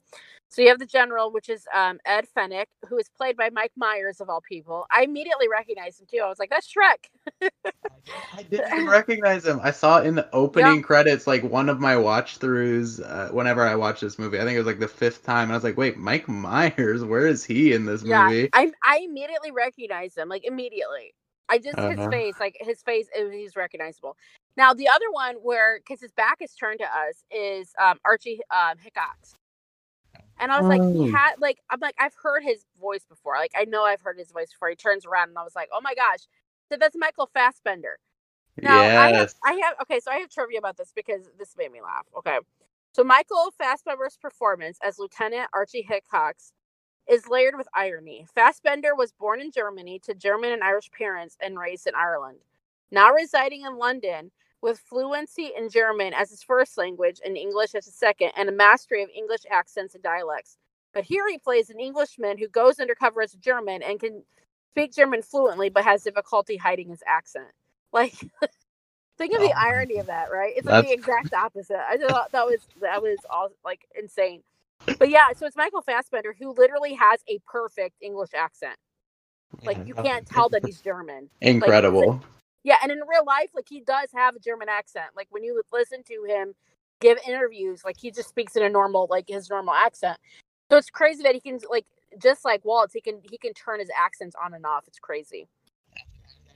So you have the general, which is um, Ed Fenech, who is played by Mike Myers, of all people. I immediately recognized him, too. I was like, that's Shrek. I didn't even recognize him. I saw in the opening yep. credits, like, one of my watch-throughs uh, whenever I watched this movie. I think it was, like, the fifth time. And I was like, wait, Mike Myers, where is he in this yeah, movie? I I immediately recognized him, like, immediately. I just, uh-huh. his face, like, his face, it, he's recognizable. Now, the other one where, because his back is turned to us, is um, Archie um, Hickox. And I was like, oh. he had, like, I'm like, I've heard his voice before. Like, I know I've heard his voice before. He turns around and I was like, oh my gosh. So that's Michael Fassbender. Now, yes. I have, I have, okay, so I have trivia about this because this made me laugh. Okay. So Michael Fassbender's performance as Lieutenant Archie Hickox is layered with irony. Fassbender was born in Germany to German and Irish parents and raised in Ireland. Now residing in London, with fluency in German as his first language and English as his second, and a mastery of English accents and dialects. But here he plays an Englishman who goes undercover as a German and can speak German fluently, but has difficulty hiding his accent. Like, think of oh, the irony of that, right? It's like the exact opposite. I just thought that was, that was all like insane. But yeah, so it's Michael Fassbender who literally has a perfect English accent. Like, you can't tell that he's German. Incredible. Like, yeah, and in real life, like, he does have a German accent. Like, when you listen to him give interviews, like, he just speaks in a normal, like, his normal accent. So it's crazy that he can, like, just like Waltz, he can he can turn his accents on and off. It's crazy.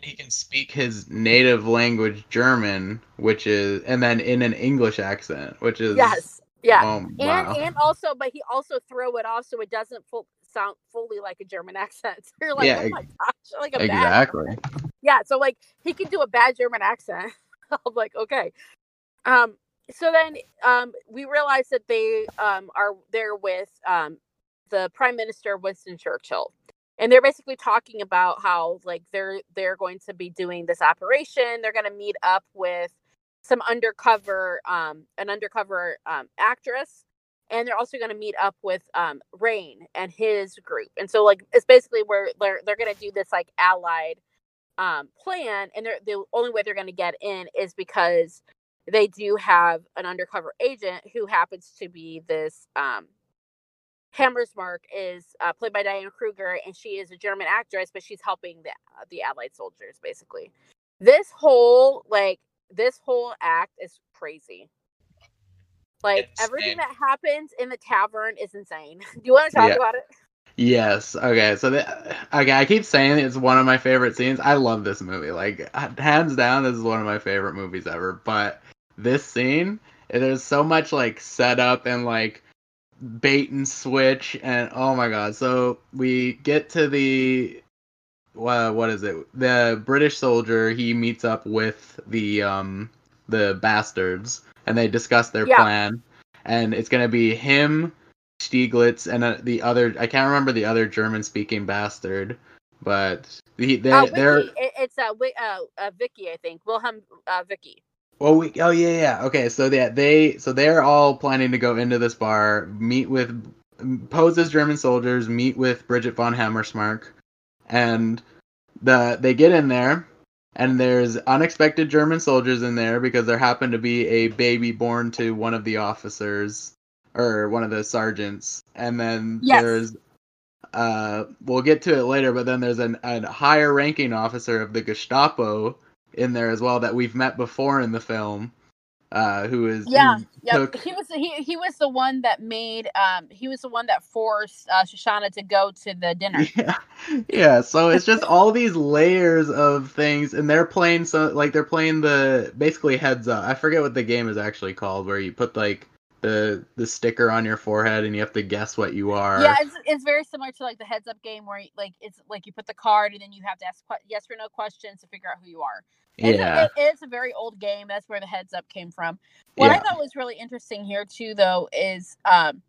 He can speak his native language, German, which is, and then in an English accent, which is... Yes, yeah. Oh, and, wow. and also, but he also throw it off so it doesn't full, sound fully like a German accent. So you're like, yeah, oh my gosh, like a Exactly. bad accent. Yeah, so, like, he can do a bad German accent. I'm like, okay. Um, so then um, we realize that they um, are there with um, the Prime Minister, Winston Churchill. And they're basically talking about how, like, they're they're going to be doing this operation. They're going to meet up with some undercover, um, an undercover um, actress. And they're also going to meet up with um, Rain and his group. And so, like, it's basically where they're, they're going to do this, like, allied um plan, and they're, the only way they're going to get in is because they do have an undercover agent who happens to be this um Hammersmark is uh, played by Diane Kruger, and she is a German actress, but she's helping the uh, the Allied soldiers, basically. This whole like this whole act is crazy. Like, it's everything insane. That happens in the tavern is insane. Do you want to talk yeah. about it? Yes. Okay. So, the, okay. I keep saying it's one of my favorite scenes. I love this movie. Like, hands down, this is one of my favorite movies ever. But this scene, there's so much like setup and like bait and switch, and oh my god. So we get to the uh, what is it? The British soldier. He meets up with the um the bastards, and they discuss their yeah. plan. And it's gonna be him, Stieglitz, and uh, the other, I can't remember the other German speaking bastard, but he, they, uh, they're it, it's a uh, uh, uh, Vicky, I think, Wilhelm uh, Vicky. Well, we oh yeah yeah okay so they they so they're all planning to go into this bar, meet with, pose as German soldiers, meet with Bridget von Hammersmark, and the they get in there. And there's unexpected German soldiers in there because there happened to be a baby born to one of the officers. Or one of the sergeants. And then yes. there's, uh, we'll get to it later, but then there's an, an higher ranking officer of the Gestapo in there as well that we've met before in the film. uh, who is yeah, yeah. Took... He was he he was the one that made um he was the one that forced uh, Shoshana to go to the dinner. Yeah, yeah. So it's just all these layers of things, and they're playing so like they're playing the basically heads up. I forget what the game is actually called, where you put like the the sticker on your forehead and you have to guess what you are. Yeah, it's it's very similar to like the heads up game where you, like it's like you put the card and then you have to ask yes or no questions to figure out who you are. It's yeah, a, it is a very old game. That's where the heads up came from. What yeah. I thought was really interesting here too, though, is um,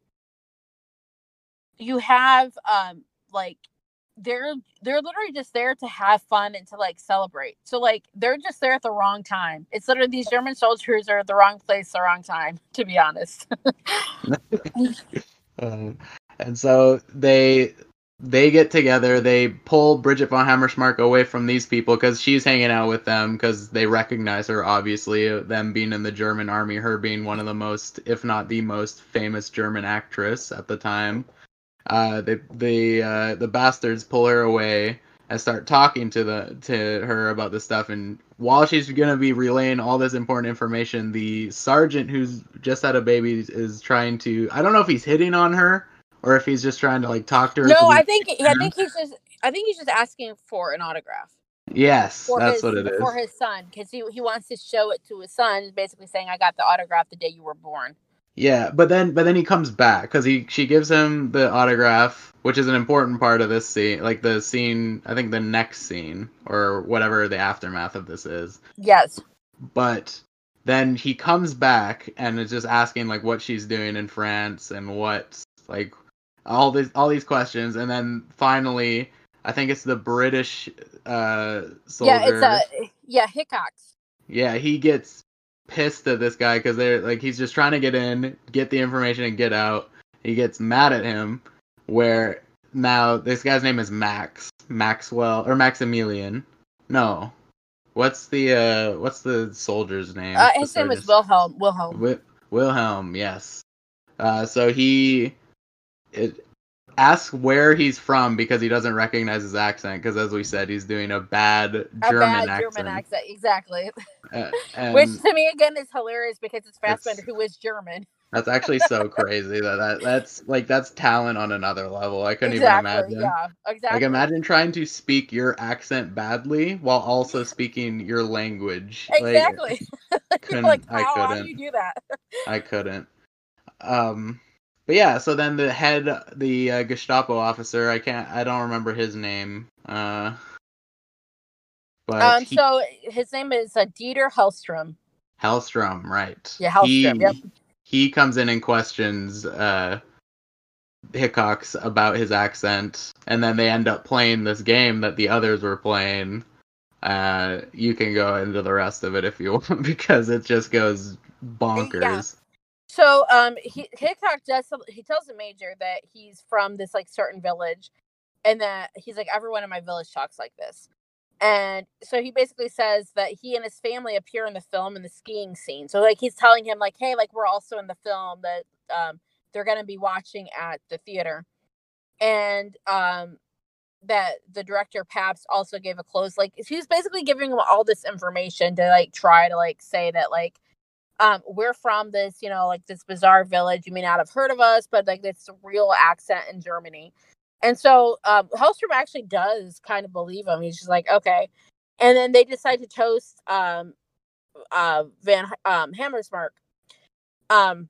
you have um, like they're they're literally just there to have fun and to like celebrate. So like they're just there at the wrong time. It's literally these German soldiers are at the wrong place, the wrong time. To be honest. um, and so they. They get together, they pull Bridget von Hammersmark away from these people because she's hanging out with them because they recognize her, obviously, them being in the German army, her being one of the most, if not the most famous German actress at the time. Uh, they, they, uh, the bastards pull her away and start talking to the to her about this stuff. And while she's going to be relaying all this important information, the sergeant who's just had a baby is trying to, I don't know if he's hitting on her, or if he's just trying to like talk to her. No, I think I think he's just I think he's just asking for an autograph. Yes, that's what it is. For his son, because he he wants to show it to his son, basically saying, "I got the autograph the day you were born." Yeah, but then but then he comes back because he she gives him the autograph, which is an important part of this scene, like the scene I think the next scene or whatever the aftermath of this is. Yes, but then he comes back and is just asking like what she's doing in France and what like. All these, all these questions, and then finally, I think it's the British uh, soldier. Yeah, it's a yeah Hickox. Yeah, he gets pissed at this guy because they're like he's just trying to get in, get the information, and get out. He gets mad at him. Where now this guy's name is Max Maxwell or Maximilian? No, what's the uh, what's the soldier's name? Uh, his name is Wilhelm. Wilhelm. Wi- Wilhelm. Yes. Uh, so he. It asks where he's from because he doesn't recognize his accent because, as we said, he's doing a bad a German bad accent. German accent, exactly. Uh, Which to me again is hilarious because it's Fassbender who is German. That's actually so crazy that, that that's like that's talent on another level. I couldn't exactly, even imagine. Yeah, exactly. Like imagine trying to speak your accent badly while also speaking your language. Exactly. Like, You're like how, I couldn't. How do you do that? I couldn't. Um. But yeah, so then the head, the uh, Gestapo officer, I can't, I don't remember his name. Uh, but um, he, so his name is uh, Dieter Hellstrom. Hellstrom, right? Yeah, Hellstrom. He, yep. He comes in and questions uh, Hickox about his accent, and then they end up playing this game that the others were playing. Uh, you can go into the rest of it if you want, because it just goes bonkers. Yeah. So um, he, Hickok does. He tells the major that he's from this like certain village, and that he's like everyone in my village talks like this. And so he basically says that he and his family appear in the film in the skiing scene. So like he's telling him like, hey, like we're also in the film that um, they're gonna be watching at the theater, and um, that the director Pabst also gave a close like he's basically giving him all this information to like try to like say that like. Um, we're from this, you know, like this bizarre village. You may not have heard of us, but like this real accent in Germany. And so um, Hellstrom actually does kind of believe him. He's just like, okay. And then they decide to toast um, uh, Van um, Hammersmark. Um,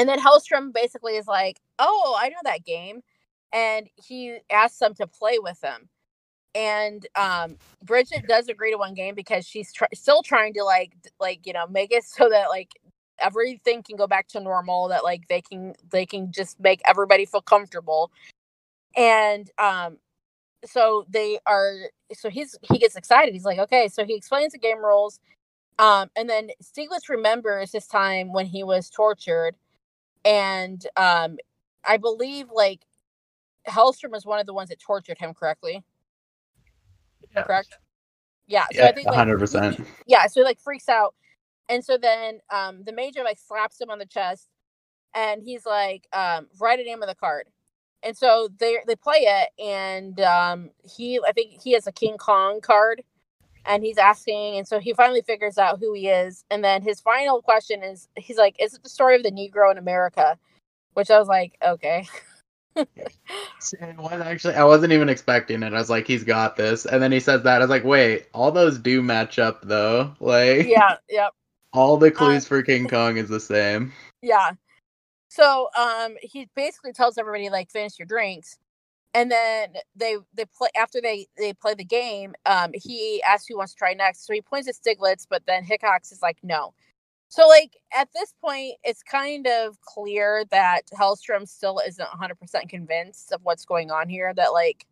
and then Hellstrom basically is like, oh, I know that game. And he asks them to play with him. And um, Bridget does agree to one game because she's tr- still trying to like, d- like you know, make it so that like everything can go back to normal. That like they can they can just make everybody feel comfortable. And um, so they are. So he's he gets excited. He's like, okay. So he explains the game rules. Um, and then Stieglitz remembers his time when he was tortured, and um, I believe like Hellstrom was one of the ones that tortured him. Correctly. Yeah. Correct? Yeah. So yeah, I think like, one hundred percent. Yeah. So he like freaks out. And so then um, the major like slaps him on the chest and he's like, um, write a name of the card. And so they they play it. And um, he, I think he has a King Kong card. and he's asking, and so he finally figures out who he is. And then his final question is, he's like, is it the story of the Negro in America? Which I was like, okay. It was actually, I wasn't even expecting it. I was like, he's got this. And then he says that. I was like, wait, all those do match up, though. Like, yeah, yep. All the clues um, for King Kong is the same. Yeah. So um, he basically tells everybody, like, finish your drinks. And then they they play after they, they play the game. Um, he asks who wants to try next. So he points at Stieglitz, but then Hickox is like, no. So, like, at this point, it's kind of clear that Hellstrom still isn't one hundred percent convinced of what's going on here. That, like,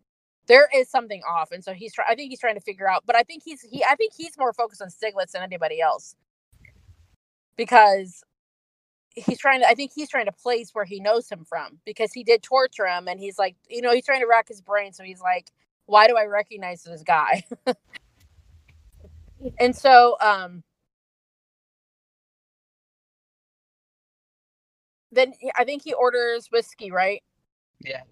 there is something off, and so he's. Try- I think he's trying to figure out. But I think he's he. I think he's more focused on Stieglitz than anybody else, because he's trying to. I think he's trying to place where he knows him from, because he did torture him, and he's like, you know, he's trying to rack his brain. So he's like, why do I recognize this guy? And so, um. Then I think he orders whiskey, right? Yeah.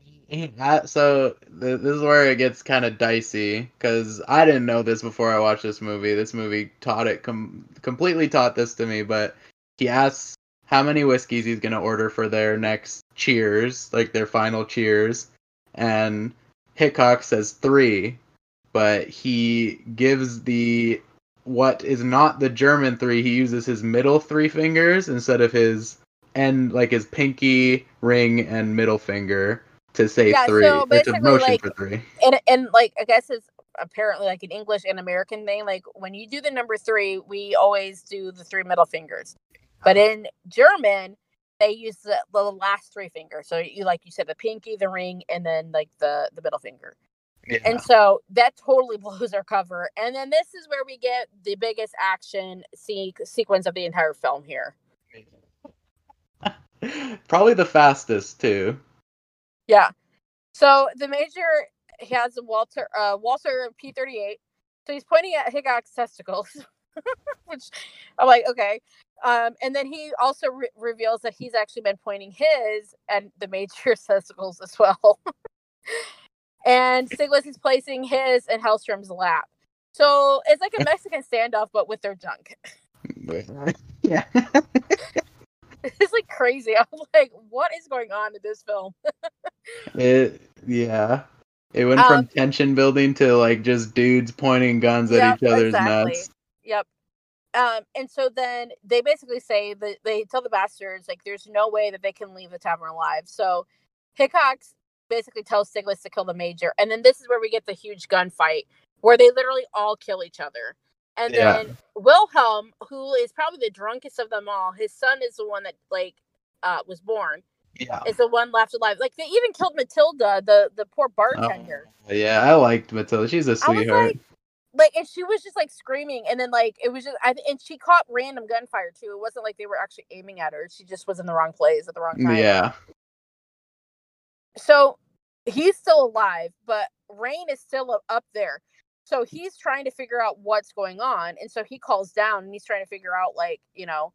I, so th- this is where it gets kind of dicey, because I didn't know this before I watched this movie. This movie taught it, com- completely taught this to me, but he asks how many whiskeys he's going to order for their next cheers, like their final cheers. And Hickox says three, but he gives the what is not the German three. He uses his middle three fingers instead of his... and, like, his pinky, ring, and middle finger to say yeah, three. So it's a motion like, for three. And, and, like, I guess it's apparently, like, an English and American thing. Like, when you do the number three, we always do the three middle fingers. But in German, they use the, the last three fingers. So, you like you said, the pinky, the ring, and then, like, the, the middle finger. Yeah. And so that totally blows our cover. And then this is where we get the biggest action se- sequence of the entire film here. Probably the fastest too. Yeah. So the major has a Walter uh, Walter P thirty-eight. So he's pointing at Hickox's testicles, which I'm like, okay. Um, and then he also re- reveals that he's actually been pointing his and the major's testicles as well. And Stieglitz is placing his in Hellstrom's lap. So it's like a Mexican standoff, but with their junk. Yeah. It's like crazy. I was like, what is going on in this film? it yeah. It went um, from tension building to like just dudes pointing guns yep, at each other's exactly. nuts. Yep. Um, and so then they basically say that they tell the bastards like there's no way that they can leave the tavern alive. So Hickox basically tells Stieglitz to kill the major, and then this is where we get the huge gunfight where they literally all kill each other. And then yeah. Wilhelm, who is probably the drunkest of them all, his son is the one that like uh, was born. Yeah, is the one left alive. Like they even killed Matilda, the, the poor bartender. Oh, yeah, I liked Matilda. She's a sweetheart. I was like, like, and she was just like screaming, and then like it was just, I, and she caught random gunfire too. It wasn't like they were actually aiming at her. She just was in the wrong place at the wrong time. Yeah. So he's still alive, but Rain is still up there. So he's trying to figure out what's going on. And so he calls down and he's trying to figure out, like, you know,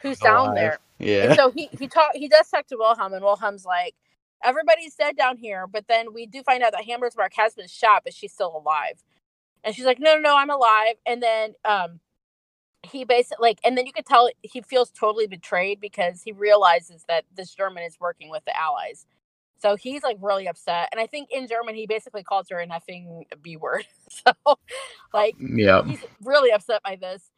who's down there. Yeah. And so he he talk, he does talk to Wilhelm, and Wilhelm's like, everybody's dead down here. But then we do find out that Hammersmark has been shot, but she's still alive. And she's like, no, no, no, I'm alive. And then um, he basically, like, and then you could tell he feels totally betrayed because he realizes that this German is working with the Allies. So he's like really upset, and I think in German he basically calls her an effing B word. So, like, yeah, he's really upset by this,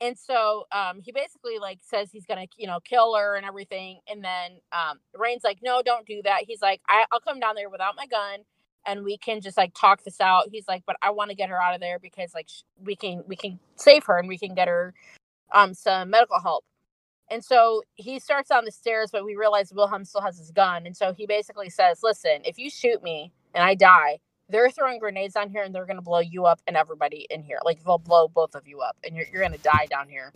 and so um, he basically like says he's gonna, you know, kill her and everything. And then um, Rain's like, "No, don't do that." He's like, I- "I'll come down there without my gun, and we can just like talk this out." He's like, "But I want to get her out of there because like sh- we can we can save her and we can get her um, some medical help." And so he starts on the stairs, but we realize Wilhelm still has his gun. And so he basically says, listen, if you shoot me and I die, they're throwing grenades on here and they're going to blow you up and everybody in here. Like, they'll blow both of you up and you're, you're going to die down here.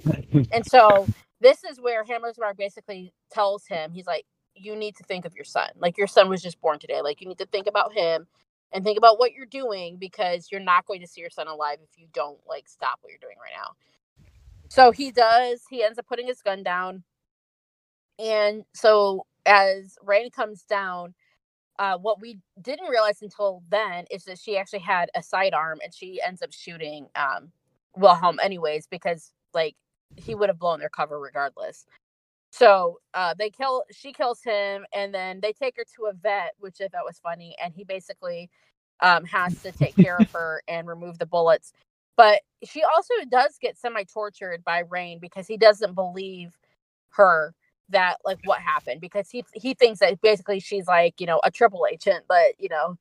And so this is where Hammersmark basically tells him, he's like, you need to think of your son. Like, your son was just born today. Like, you need to think about him and think about what you're doing because you're not going to see your son alive if you don't, like, stop what you're doing right now. So he does, he ends up putting his gun down. And so as Rain comes down, Uh, what we didn't realize until then is that she actually had a sidearm, and she ends up shooting um, Wilhelm anyways, because like he would have blown their cover regardless. So uh, they kill, she kills him, and then they take her to a vet, which I thought was funny. And he basically um, has to take care of her and remove the bullets. But she also does get semi-tortured by Rain, because he doesn't believe her that, like, what happened, because he he thinks that basically she's like, you know, a triple agent, but, you know,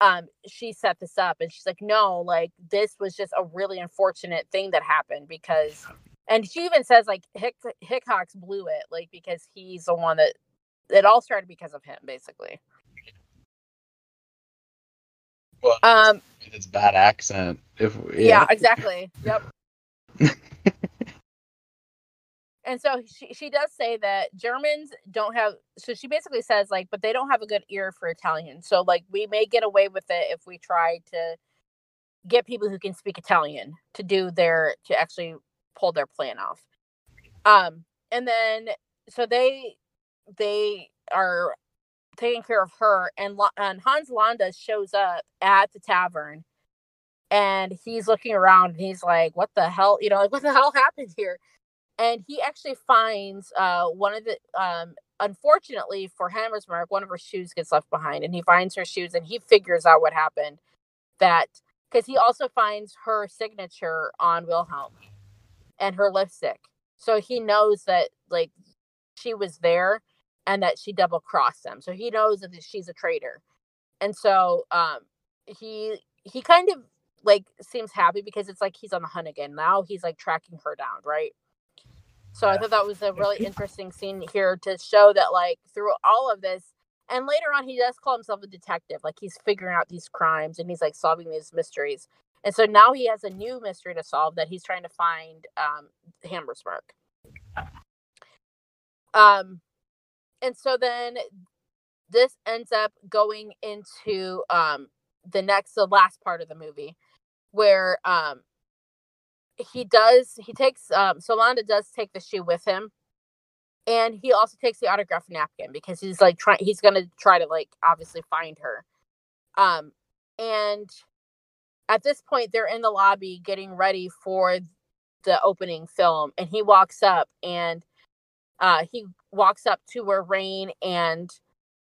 um, she set this up. And she's like, no, like, this was just a really unfortunate thing that happened, because, and she even says, like, Hick, Hickox blew it, like, because he's the one that, it all started because of him, basically. Well, um, it's bad accent. If yeah, yeah exactly. Yep. And so she, she does say that Germans don't have, so she basically says, like, but they don't have a good ear for Italian. So, like, we may get away with it if we try to get people who can speak Italian to do their, to actually pull their plan off. Um, and then, so they, they are taking care of her, and, and Hans Landa shows up at the tavern, and he's looking around, and he's like, what the hell, you know, like, what the hell happened here? And he actually finds uh, one of the, um, unfortunately for Hammersmark, one of her shoes gets left behind. And he finds her shoes, and he figures out what happened. That, because he also finds her signature on Wilhelm and her lipstick. So he knows that, like, she was there and that she double-crossed them. So he knows that she's a traitor. And so um, he he kind of, like, seems happy, because it's like he's on the hunt again. Now he's, like, tracking her down, right? So I thought that was a really interesting scene here to show that, like, through all of this, and later on, he does call himself a detective. Like, he's figuring out these crimes, and he's, like, solving these mysteries. And so now he has a new mystery to solve that he's trying to find um, Hammersmark. Um, and so then this ends up going into um, the next, the last part of the movie, where, um, He does, he takes, um, Solanda does take the shoe with him, and he also takes the autographed napkin, because he's, like, trying, he's going to try to, like, obviously find her. Um, and at this point, they're in the lobby getting ready for the opening film, and he walks up, and, uh, he walks up to where Rain and,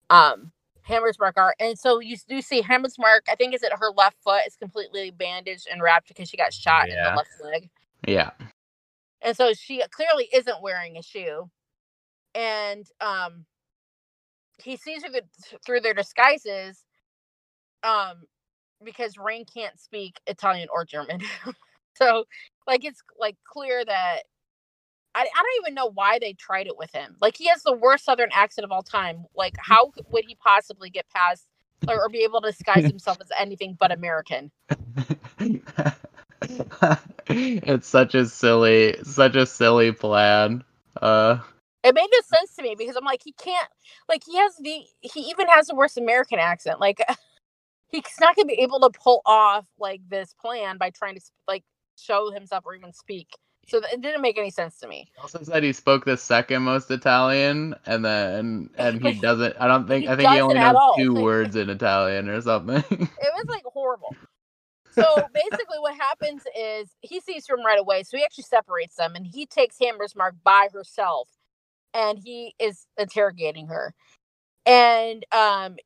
um, Hammersmark are, and so you do see Hammersmark, I think, is it her left foot is completely bandaged and wrapped because she got shot yeah. in the left leg. Yeah. And so she clearly isn't wearing a shoe. And um, he sees her through their disguises um, because Rain can't speak Italian or German. So, like, it's, like, clear that I, I don't even know why they tried it with him. Like, he has the worst Southern accent of all time. Like, how would he possibly get past or, or be able to disguise himself as anything but American? It's such a silly, such a silly plan. Uh, it made no sense to me, because I'm like, he can't, like, he has the, he even has the worst American accent. Like, he's not going to be able to pull off, like, this plan by trying to, like, show himself or even speak. So it didn't make any sense to me. He also said he spoke the second most Italian, and then and he doesn't. I don't think. I think he only knows two words in Italian or something. It was, like, horrible. So basically, what happens is he sees him right away. So he actually separates them, and he takes Hammersmark by herself, and he is interrogating her, and um,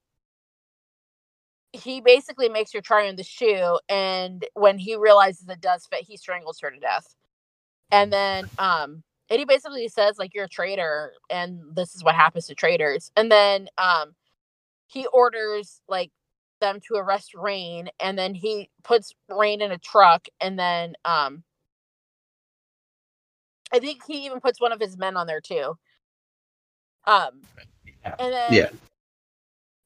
he basically makes her try on the shoe, and when he realizes it does fit, he strangles her to death. And then, um, and he basically says, like, you're a traitor, and this is what happens to traitors. And then, um, he orders, like, them to arrest Rain, and then he puts Rain in a truck, and then, um, I think he even puts one of his men on there, too. Um, and then yeah.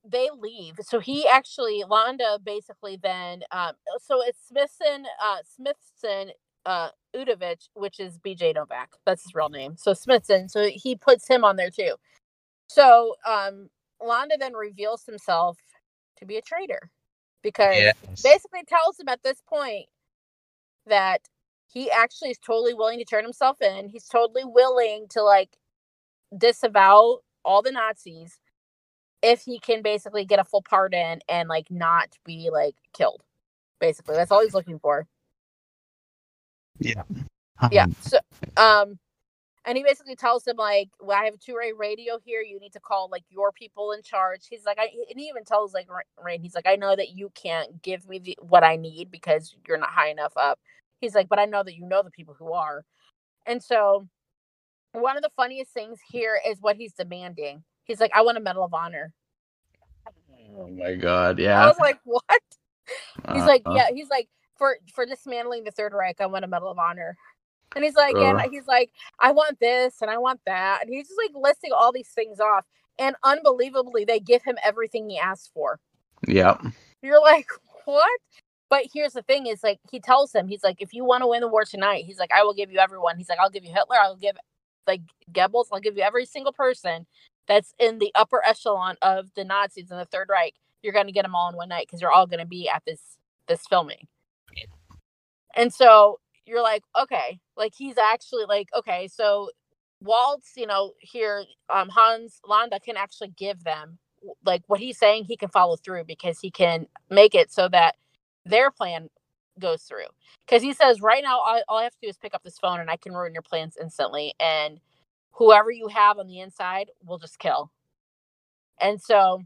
they leave. So he actually, Landa basically then, um, so it's Smithson, uh, Smithson, uh Udovich, which is B J Novak. That's his real name. So Smithson. So he puts him on there too. So um Landa then reveals himself to be a traitor, because yes. basically tells him at this point that he actually is totally willing to turn himself in. He's totally willing to, like, disavow all the Nazis. if he can basically get a full pardon and like not be like killed. Basically, that's all he's looking for. Yeah. Um, yeah. So, um, and he basically tells him like, well, I have a two-way radio here. You need to call like your people in charge. He's like, I, and he even tells like Rain, he's like, I know that you can't give me the, what I need because you're not high enough up. He's like, but I know that you know the people who are. And so one of the funniest things here is what he's demanding. He's like, I want a Medal of Honor. Oh my God. Yeah. I was like, what? He's uh, like, yeah, he's like, for, for dismantling the Third Reich, I want a Medal of Honor. And he's like, uh, and he's like, I want this and I want that. And he's just like listing all these things off. And unbelievably, they give him everything he asked for. Yeah. You're like, what? But here's the thing is like, he tells them, he's like, if you want to win the war tonight, he's like, I will give you everyone. He's like, I'll give you Hitler. I'll give like Goebbels. I'll give you every single person that's in the upper echelon of the Nazis in the Third Reich. You're going to get them all in one night because you're all going to be at this this filming. And so you're like, okay, like he's actually like, okay, so Waltz, you know, here, um, Hans Landa can actually give them like what he's saying. He can follow through because he can make it so that their plan goes through. Because he says, right now, all, all I have to do is pick up this phone and I can ruin your plans instantly. And whoever you have on the inside will just kill. And so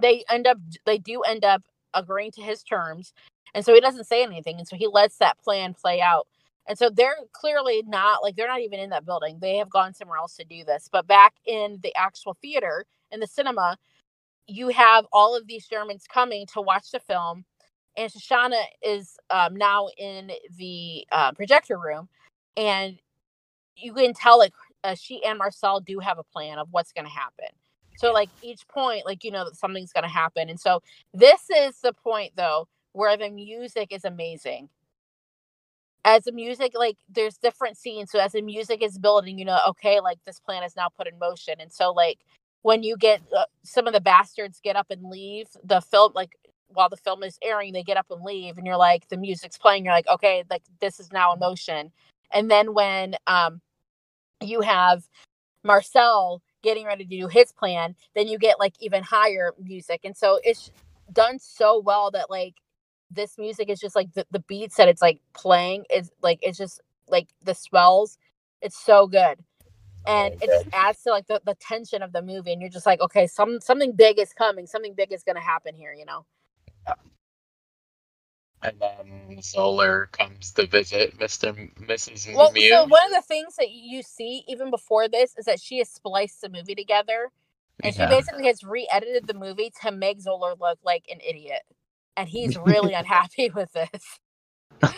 they end up, they do end up agreeing to his terms. And so he doesn't say anything. And so he lets that plan play out. And so they're clearly not, like, they're not even in that building. They have gone somewhere else to do this. But back in the actual theater, in the cinema, you have all of these Germans coming to watch the film. And Shoshana is um, now in the uh, projector room. And you can tell, like, uh, she and Marcel do have a plan of what's going to happen. So, like, each point, like, you know that something's going to happen. And so this is the point, though, where the music is amazing. As the music, like, there's different scenes. So as the music is building, you know, okay, like, this plan is now put in motion. And so, like, when you get uh, some of the bastards get up and leave the film, like, while the film is airing, they get up and leave. And you're like, the music's playing. You're like, okay, like, this is now in motion. And then when um, you have Marcel getting ready to do his plan, then you get, like, even higher music. And so it's done so well that, like, this music is just like the, the beats that it's like playing is like, it's just like the swells. It's so good. And oh, okay. It just adds to like the, the tension of the movie. And you're just like, okay, some, something big is coming. Something big is going to happen here, you know? Yeah. And then Zoller comes to visit Mister M- Missus Well, Mew. So one of the things that you see even before this is that she has spliced the movie together. And yeah. She basically has re-edited the movie to make Zoller look like an idiot. And he's really unhappy with this.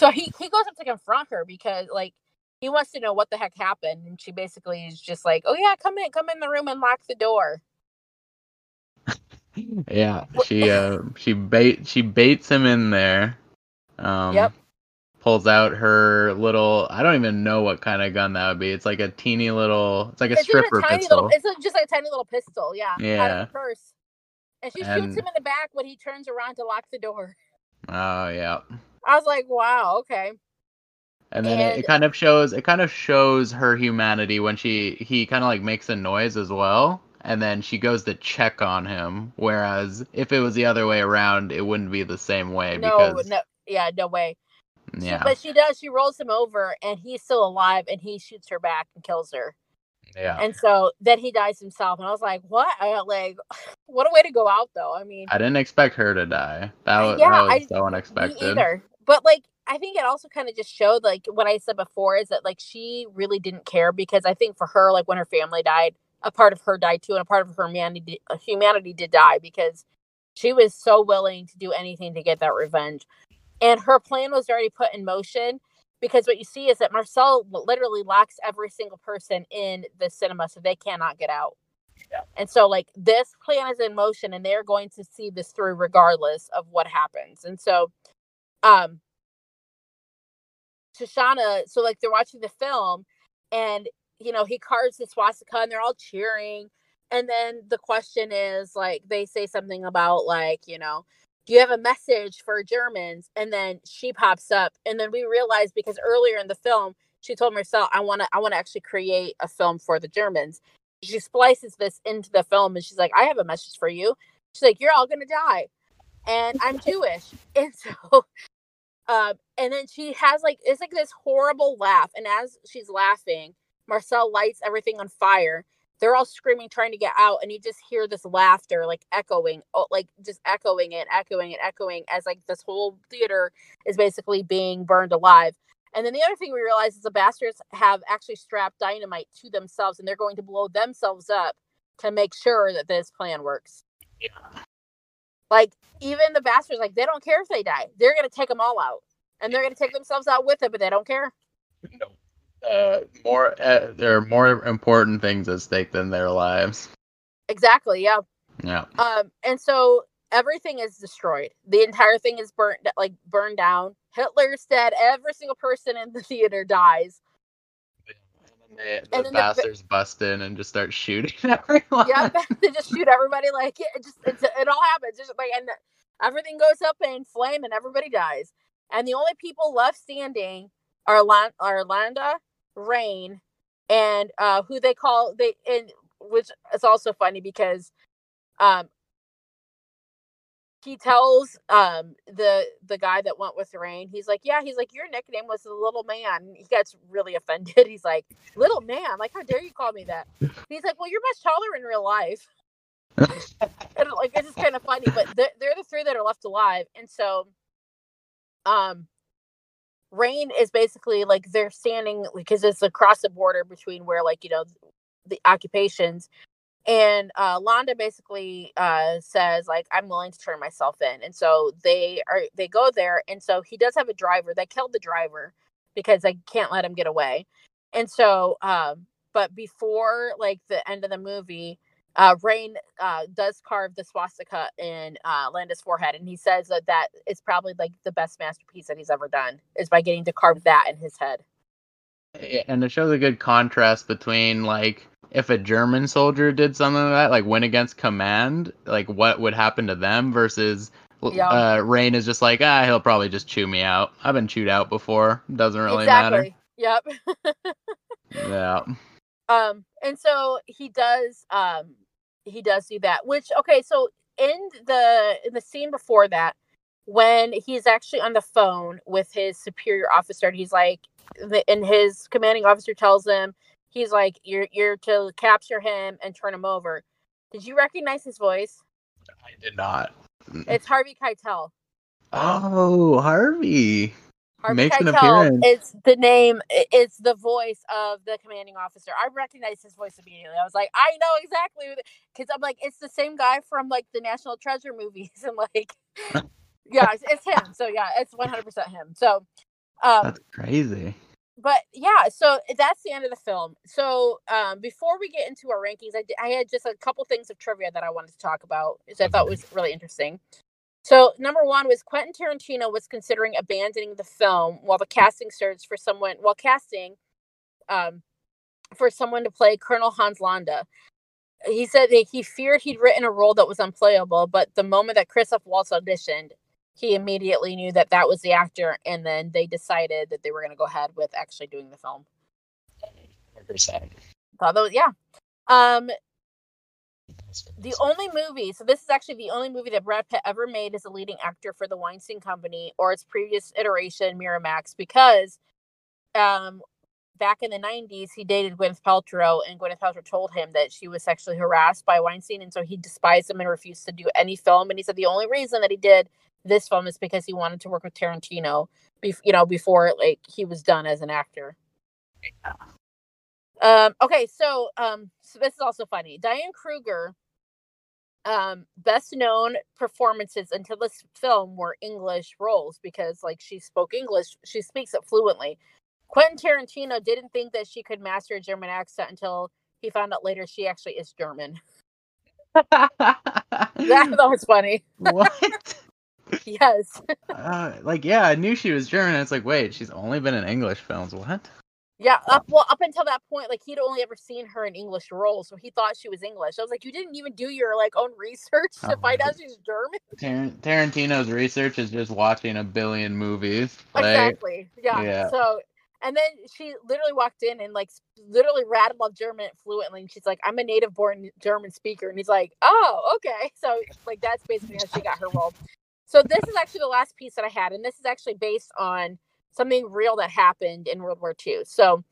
So he, he goes up to confront her because, like, he wants to know what the heck happened. And she basically is just like, oh, yeah, come in. Come in the room and lock the door. Yeah. She uh, she bait she baits him in there. Um, yep. Pulls out her little, I don't even know what kind of gun that would be. It's like a teeny little, it's like a it's stripper a tiny pistol. Little, it's just like a tiny little pistol, yeah. Yeah. Out of the purse. And she shoots and, him in the back when he turns around to lock the door. Oh, yeah. I was like, wow, okay. And then and, it, it kind of shows it kind of shows her humanity when she he kind of like makes a noise as well. And then she goes to check on him. Whereas if it was the other way around, it wouldn't be the same way. No, because... no yeah, no way. Yeah. She, but she does. She rolls him over and he's still alive and he shoots her back and kills her. Yeah. And so then he dies himself. And I was like, what? I got like, what a way to go out, though. I mean, I didn't expect her to die. That was, yeah, that was I, so unexpected. Me either. But like, I think it also kind of just showed like what I said before is that like she really didn't care because I think for her, like when her family died, a part of her died too. And a part of her humanity, humanity did die because she was so willing to do anything to get that revenge. And her plan was already put in motion. Because what you see is that Marcel literally locks every single person in the cinema so they cannot get out. Yeah. And so, like, this plan is in motion and they're going to see this through regardless of what happens. And so, um, Shoshana, so, like, they're watching the film and, you know, he carves the swastika and they're all cheering. And then the question is, like, they say something about, like, you know, do you have a message for Germans? And then she pops up. And then we realize because earlier in the film, she told Marcel, I want to I want to actually create a film for the Germans. she splices this into the film, and she's like, I have a message for you. She's like, you're all gonna die, and I'm Jewish. And so um and then she has like, it's like this horrible laugh, and as she's laughing, Marcel lights everything on fire. They're all screaming, trying to get out, and you just hear this laughter like echoing, like just echoing and echoing and echoing as like this whole theater is basically being burned alive. And then the other thing we realize is the bastards have actually strapped dynamite to themselves, and they're going to blow themselves up to make sure that this plan works. Yeah. Like, even the bastards, like, they don't care if they die. They're going to take them all out, and they're going to take themselves out with it, but they don't care. No. Uh, more, uh, there are more important things at stake than their lives. Exactly. Yeah. Yeah. Um, and so everything is destroyed. The entire thing is burnt, like burned down. Hitler's dead. Every single person in the theater dies. And then they, the and bastards the, bust in and just start shooting everyone. Yeah, they just shoot everybody. Like it just, it's, it all happens. Just like, and everything goes up in flame, and everybody dies. And the only people left standing are Landa, Rain, and uh, who they call they, and which is also funny because, um, he tells um the the guy that went with Rain, he's like, yeah, he's like, your nickname was the little man. He gets really offended. He's like, little man, like, how dare you call me that? And he's like, well, you're much taller in real life. And like, it's just kind of funny, but they're, they're the three that are left alive, and so, um. Rain is basically like they're standing because it's across the border between where, like, you know, the occupations, and uh Landa basically uh says like, I'm willing to turn myself in, and so they are they go there, and so he does have a driver. They killed the driver because they can't let him get away, and so um but before like the end of the movie, uh Rain uh does carve the swastika in uh Landa's forehead, and he says that that is probably like the best masterpiece that he's ever done, is by getting to carve that in his head. And it shows a good contrast between like if a German soldier did something like that, like went against command, like what would happen to them, versus yeah. uh Rain is just like, ah, he'll probably just chew me out. I've been chewed out before. Doesn't really exactly. matter. Yep. Yeah. Um, and so he does, um, he does do that, which, okay. So in the, in the scene before that, when he's actually on the phone with his superior officer, and he's like, and his commanding officer tells him, he's like, you're, you're to capture him and turn him over. Did you recognize his voice? I did not. It's Harvey Keitel. Oh, Harvey. Harvey Makes Keitel an appearance. It's the name. It's the voice of the commanding officer. I recognized his voice immediately. I was like, I know exactly, because I'm like, it's the same guy from like the National Treasure movies, and like, yeah, it's, it's him. So yeah, it's one hundred percent him. So um, that's crazy. But yeah, so that's the end of the film. So um, before we get into our rankings, I, I had just a couple things of trivia that I wanted to talk about, which I thought was really interesting. So, number one was Quentin Tarantino was considering abandoning the film while the casting search for someone, while casting um, for someone to play Colonel Hans Landa. He said that he feared he'd written a role that was unplayable, but the moment that Christoph Waltz auditioned, he immediately knew that that was the actor, and then they decided that they were going to go ahead with actually doing the film. one hundred percent. Thought that was, yeah. Um... The only movie, so this is actually the only movie that Brad Pitt ever made as a leading actor for the Weinstein Company or its previous iteration, Miramax, because um, back in the nineties, he dated Gwyneth Paltrow, and Gwyneth Paltrow told him that she was sexually harassed by Weinstein, and so he despised him and refused to do any film. And he said the only reason that he did this film is because he wanted to work with Tarantino, be- you know, before like he was done as an actor. Yeah. Um, okay, so um, so this is also funny. Diane Kruger, um, best known performances until this film were English roles, because like she spoke English, she speaks it fluently. Quentin Tarantino didn't think that she could master a German accent until he found out later she actually is German. that, that was funny. What? Yes. uh, like yeah, I knew she was German. It's like, wait, she's only been in English films. What? Yeah, up, well, up until that point, like, he'd only ever seen her in English roles, so he thought she was English. I was like, you didn't even do your, like, own research to oh, find out she's German? Tar- Tarantino's research is just watching a billion movies. Like, exactly, yeah. yeah. So, And then she literally walked in and, like, literally rattled off German fluently. And she's like, I'm a native-born German speaker. And he's like, oh, okay. So, like, that's basically how she got her role. So this is actually the last piece that I had. And this is actually based on something real that happened in World War Two. So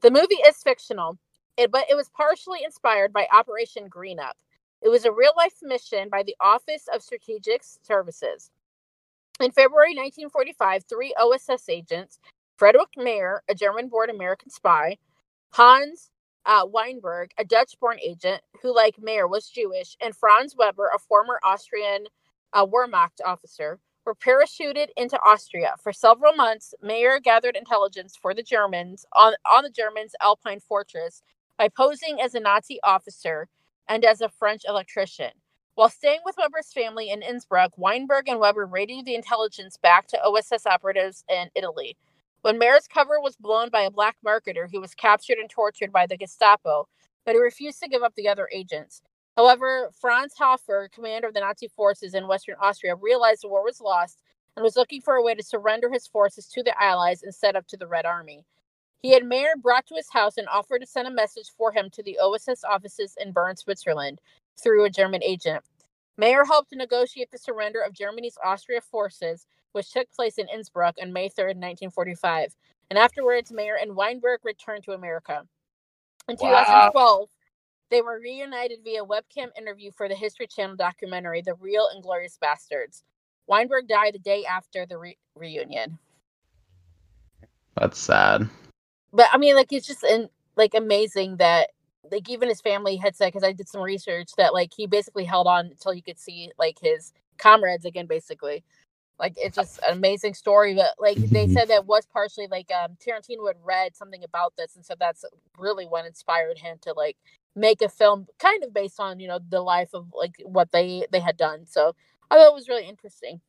the movie is fictional, it, but it was partially inspired by Operation Green Up. It was a real-life mission by the Office of Strategic Services. In February nineteen forty-five, three O S S agents, Frederick Mayer, a German-born American spy, Hans uh, Weinberg, a Dutch-born agent who, like Mayer, was Jewish, and Franz Weber, a former Austrian uh, Wehrmacht officer, were parachuted into Austria. For several months, Mayer gathered intelligence for the Germans on, on the Germans' Alpine fortress by posing as a Nazi officer and as a French electrician. While staying with Weber's family in Innsbruck, Weinberg and Weber radioed the intelligence back to O S S operatives in Italy. When Mayer's cover was blown by a black marketer, he was captured and tortured by the Gestapo, but he refused to give up the other agents. However, Franz Hofer, commander of the Nazi forces in Western Austria, realized the war was lost and was looking for a way to surrender his forces to the Allies instead of to the Red Army. He had Mayer brought to his house and offered to send a message for him to the O S S offices in Bern, Switzerland, through a German agent. Mayer helped to negotiate the surrender of Germany's Austria forces, which took place in Innsbruck on May third, nineteen forty-five. And afterwards, Mayer and Weinberg returned to America. In two thousand twelve, wow. They were reunited via webcam interview for the History Channel documentary, The Real Inglourious Basterds. Weinberg died the day after the re- reunion. That's sad. But I mean, like, it's just in, like, amazing that, like, even his family had said, because I did some research, that, like, he basically held on until you could see, like, his comrades again, basically. Like, it's just an amazing story. But, like, mm-hmm. They said that was partially, like, um, Tarantino had read something about this. And so that's really what inspired him to, like, make a film kind of based on, you know, the life of, like, what they, they had done. So I thought it was really interesting.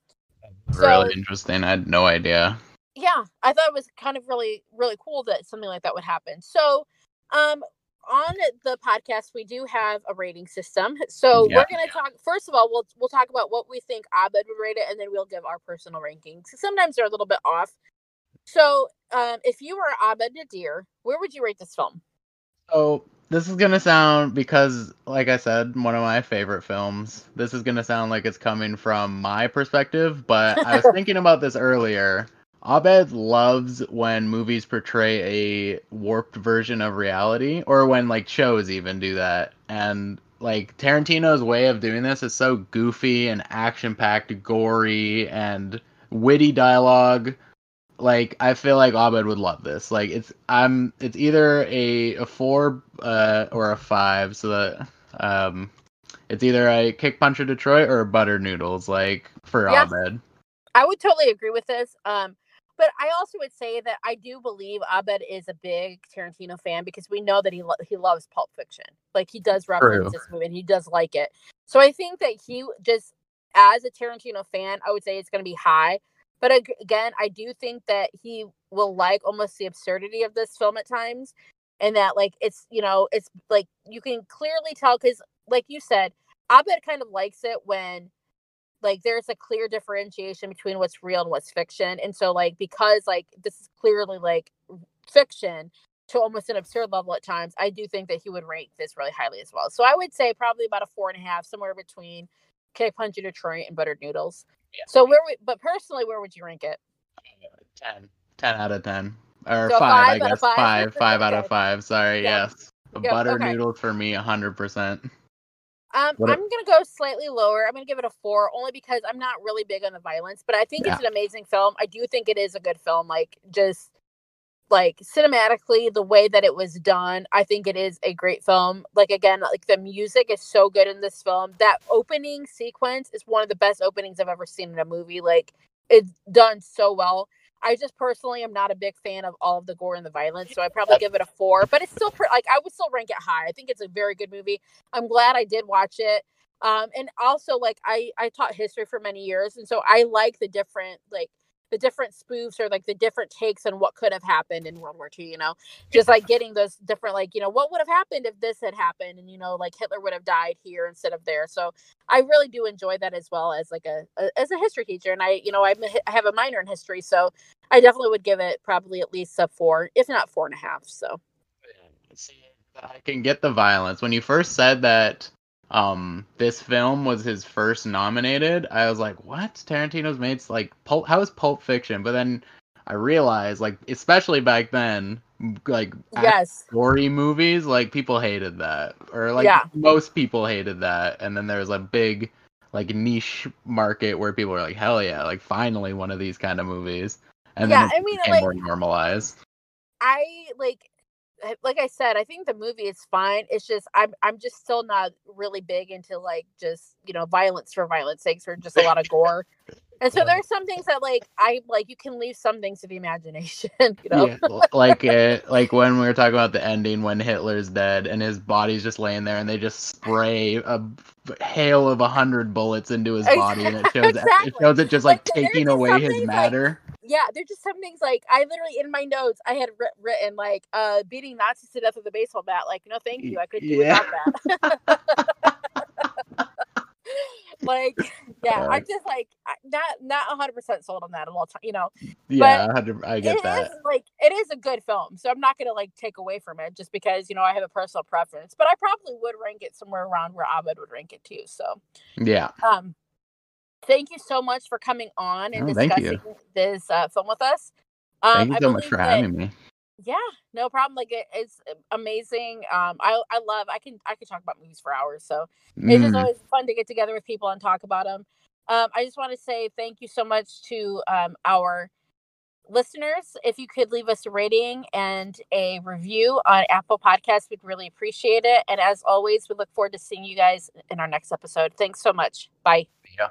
Really so, interesting. I had no idea. Yeah, I thought it was kind of really, really cool that something like that would happen. So um, on the podcast, we do have a rating system. So yeah, we're going to yeah. talk, first of all, we'll we'll talk about what we think Abed would rate it, and then we'll give our personal rankings. Sometimes they're a little bit off. So um, if you were Abed Nadir, where would you rate this film? So this is going to sound, because, like I said, one of my favorite films, this is going to sound like it's coming from my perspective, but I was thinking about this earlier. Abed loves when movies portray a warped version of reality, or when, like, shows even do that. And, like, Tarantino's way of doing this is so goofy and action-packed, gory, and witty dialogue. Like, I feel like Abed would love this. Like, it's I'm it's either a, a four uh, or a five. So that um, it's either a Kick Puncher Detroit or Butter Noodles. Like, for yes. Abed, I would totally agree with this. Um. But I also would say that I do believe Abed is a big Tarantino fan, because we know that he lo- he loves Pulp Fiction. Like, he does reference True. This movie, and he does like it. So I think that he just, as a Tarantino fan, I would say it's going to be high. But again, I do think that he will like almost the absurdity of this film at times. And that, like, it's, you know, it's, like, you can clearly tell, because, like you said, Abed kind of likes it when, like, there's a clear differentiation between what's real and what's fiction. And so, like, because, like, this is clearly, like, fiction to almost an absurd level at times, I do think that he would rate this really highly as well. So I would say probably about a four and a half, somewhere between Kick Puncher Detroit and Buttered Noodles. Yeah. So where we, but personally, where would you rank it? Ten. Ten out of ten. Or so five, five, I guess. Five, five, five out of five. Sorry, yeah. yes. Yeah. Buttered okay. Noodles for me, one hundred percent. Um, I'm going to go slightly lower. I'm going to give it a four, only because I'm not really big on the violence, but I think yeah. it's an amazing film. I do think it is a good film. Like, just, like, cinematically, the way that it was done, I think it is a great film. Like, again, like, the music is so good in this film. That opening sequence is one of the best openings I've ever seen in a movie. Like, it's done so well. I just personally am not a big fan of all of the gore and the violence, so I probably give it a four. But it's still pre- like I would still rank it high. I think it's a very good movie. I'm glad I did watch it, um, and also like I, I taught history for many years, and so I like the different like the different spoofs or like the different takes on what could have happened in World War Two. You know, just like getting those different like you know what would have happened if this had happened, and you know like Hitler would have died here instead of there. So I really do enjoy that as well as like a, a as a history teacher, and I you know I'm a, I have a minor in history, so I definitely would give it probably at least a four, if not four and a half. So see, I can get the violence. When you first said that um, this film was his first nominated, I was like, what? Tarantino's made like Pulp? How is Pulp Fiction? But then I realized, like, especially back then, like yes. gory movies, like people hated that, or like yeah. most people hated that. And then there was a big like niche market where people were like, hell yeah, like finally one of these kind of movies. And yeah, then it I mean, became like, more normalized. I like, like I said, I think the movie is fine. It's just I'm I'm just still not really big into like just you know violence for violence sakes or just a lot of gore. And so there's some things that like I like you can leave some things to the imagination, you know. Yeah, like it, like when we were talking about the ending when Hitler's dead and his body's just laying there and they just spray a hail of a hundred bullets into his body exactly. and it shows exactly. it shows it just like, like taking just away his matter. Like, yeah, there's just some things like I literally in my notes I had writ- written like uh beating Nazis to death with a baseball bat. Like no, thank you, I couldn't do yeah. without that. Like yeah, right. I'm just like not not one hundred percent sold on that at all time, you know. Yeah, but I get it that. Is, like it is a good film, so I'm not gonna like take away from it just because you know I have a personal preference. But I probably would rank it somewhere around where Abed would rank it too. So yeah. Um, thank you so much for coming on and oh, discussing this uh, film with us. Um, thank you so much for that, having me. Yeah, no problem. Like it, it's amazing. Um, I I love. I can I can talk about movies for hours. So mm. it's just always fun to get together with people and talk about them. Um, I just want to say thank you so much to um our listeners. If you could leave us a rating and a review on Apple Podcasts, we'd really appreciate it. And as always, we look forward to seeing you guys in our next episode. Thanks so much. Bye. Yeah.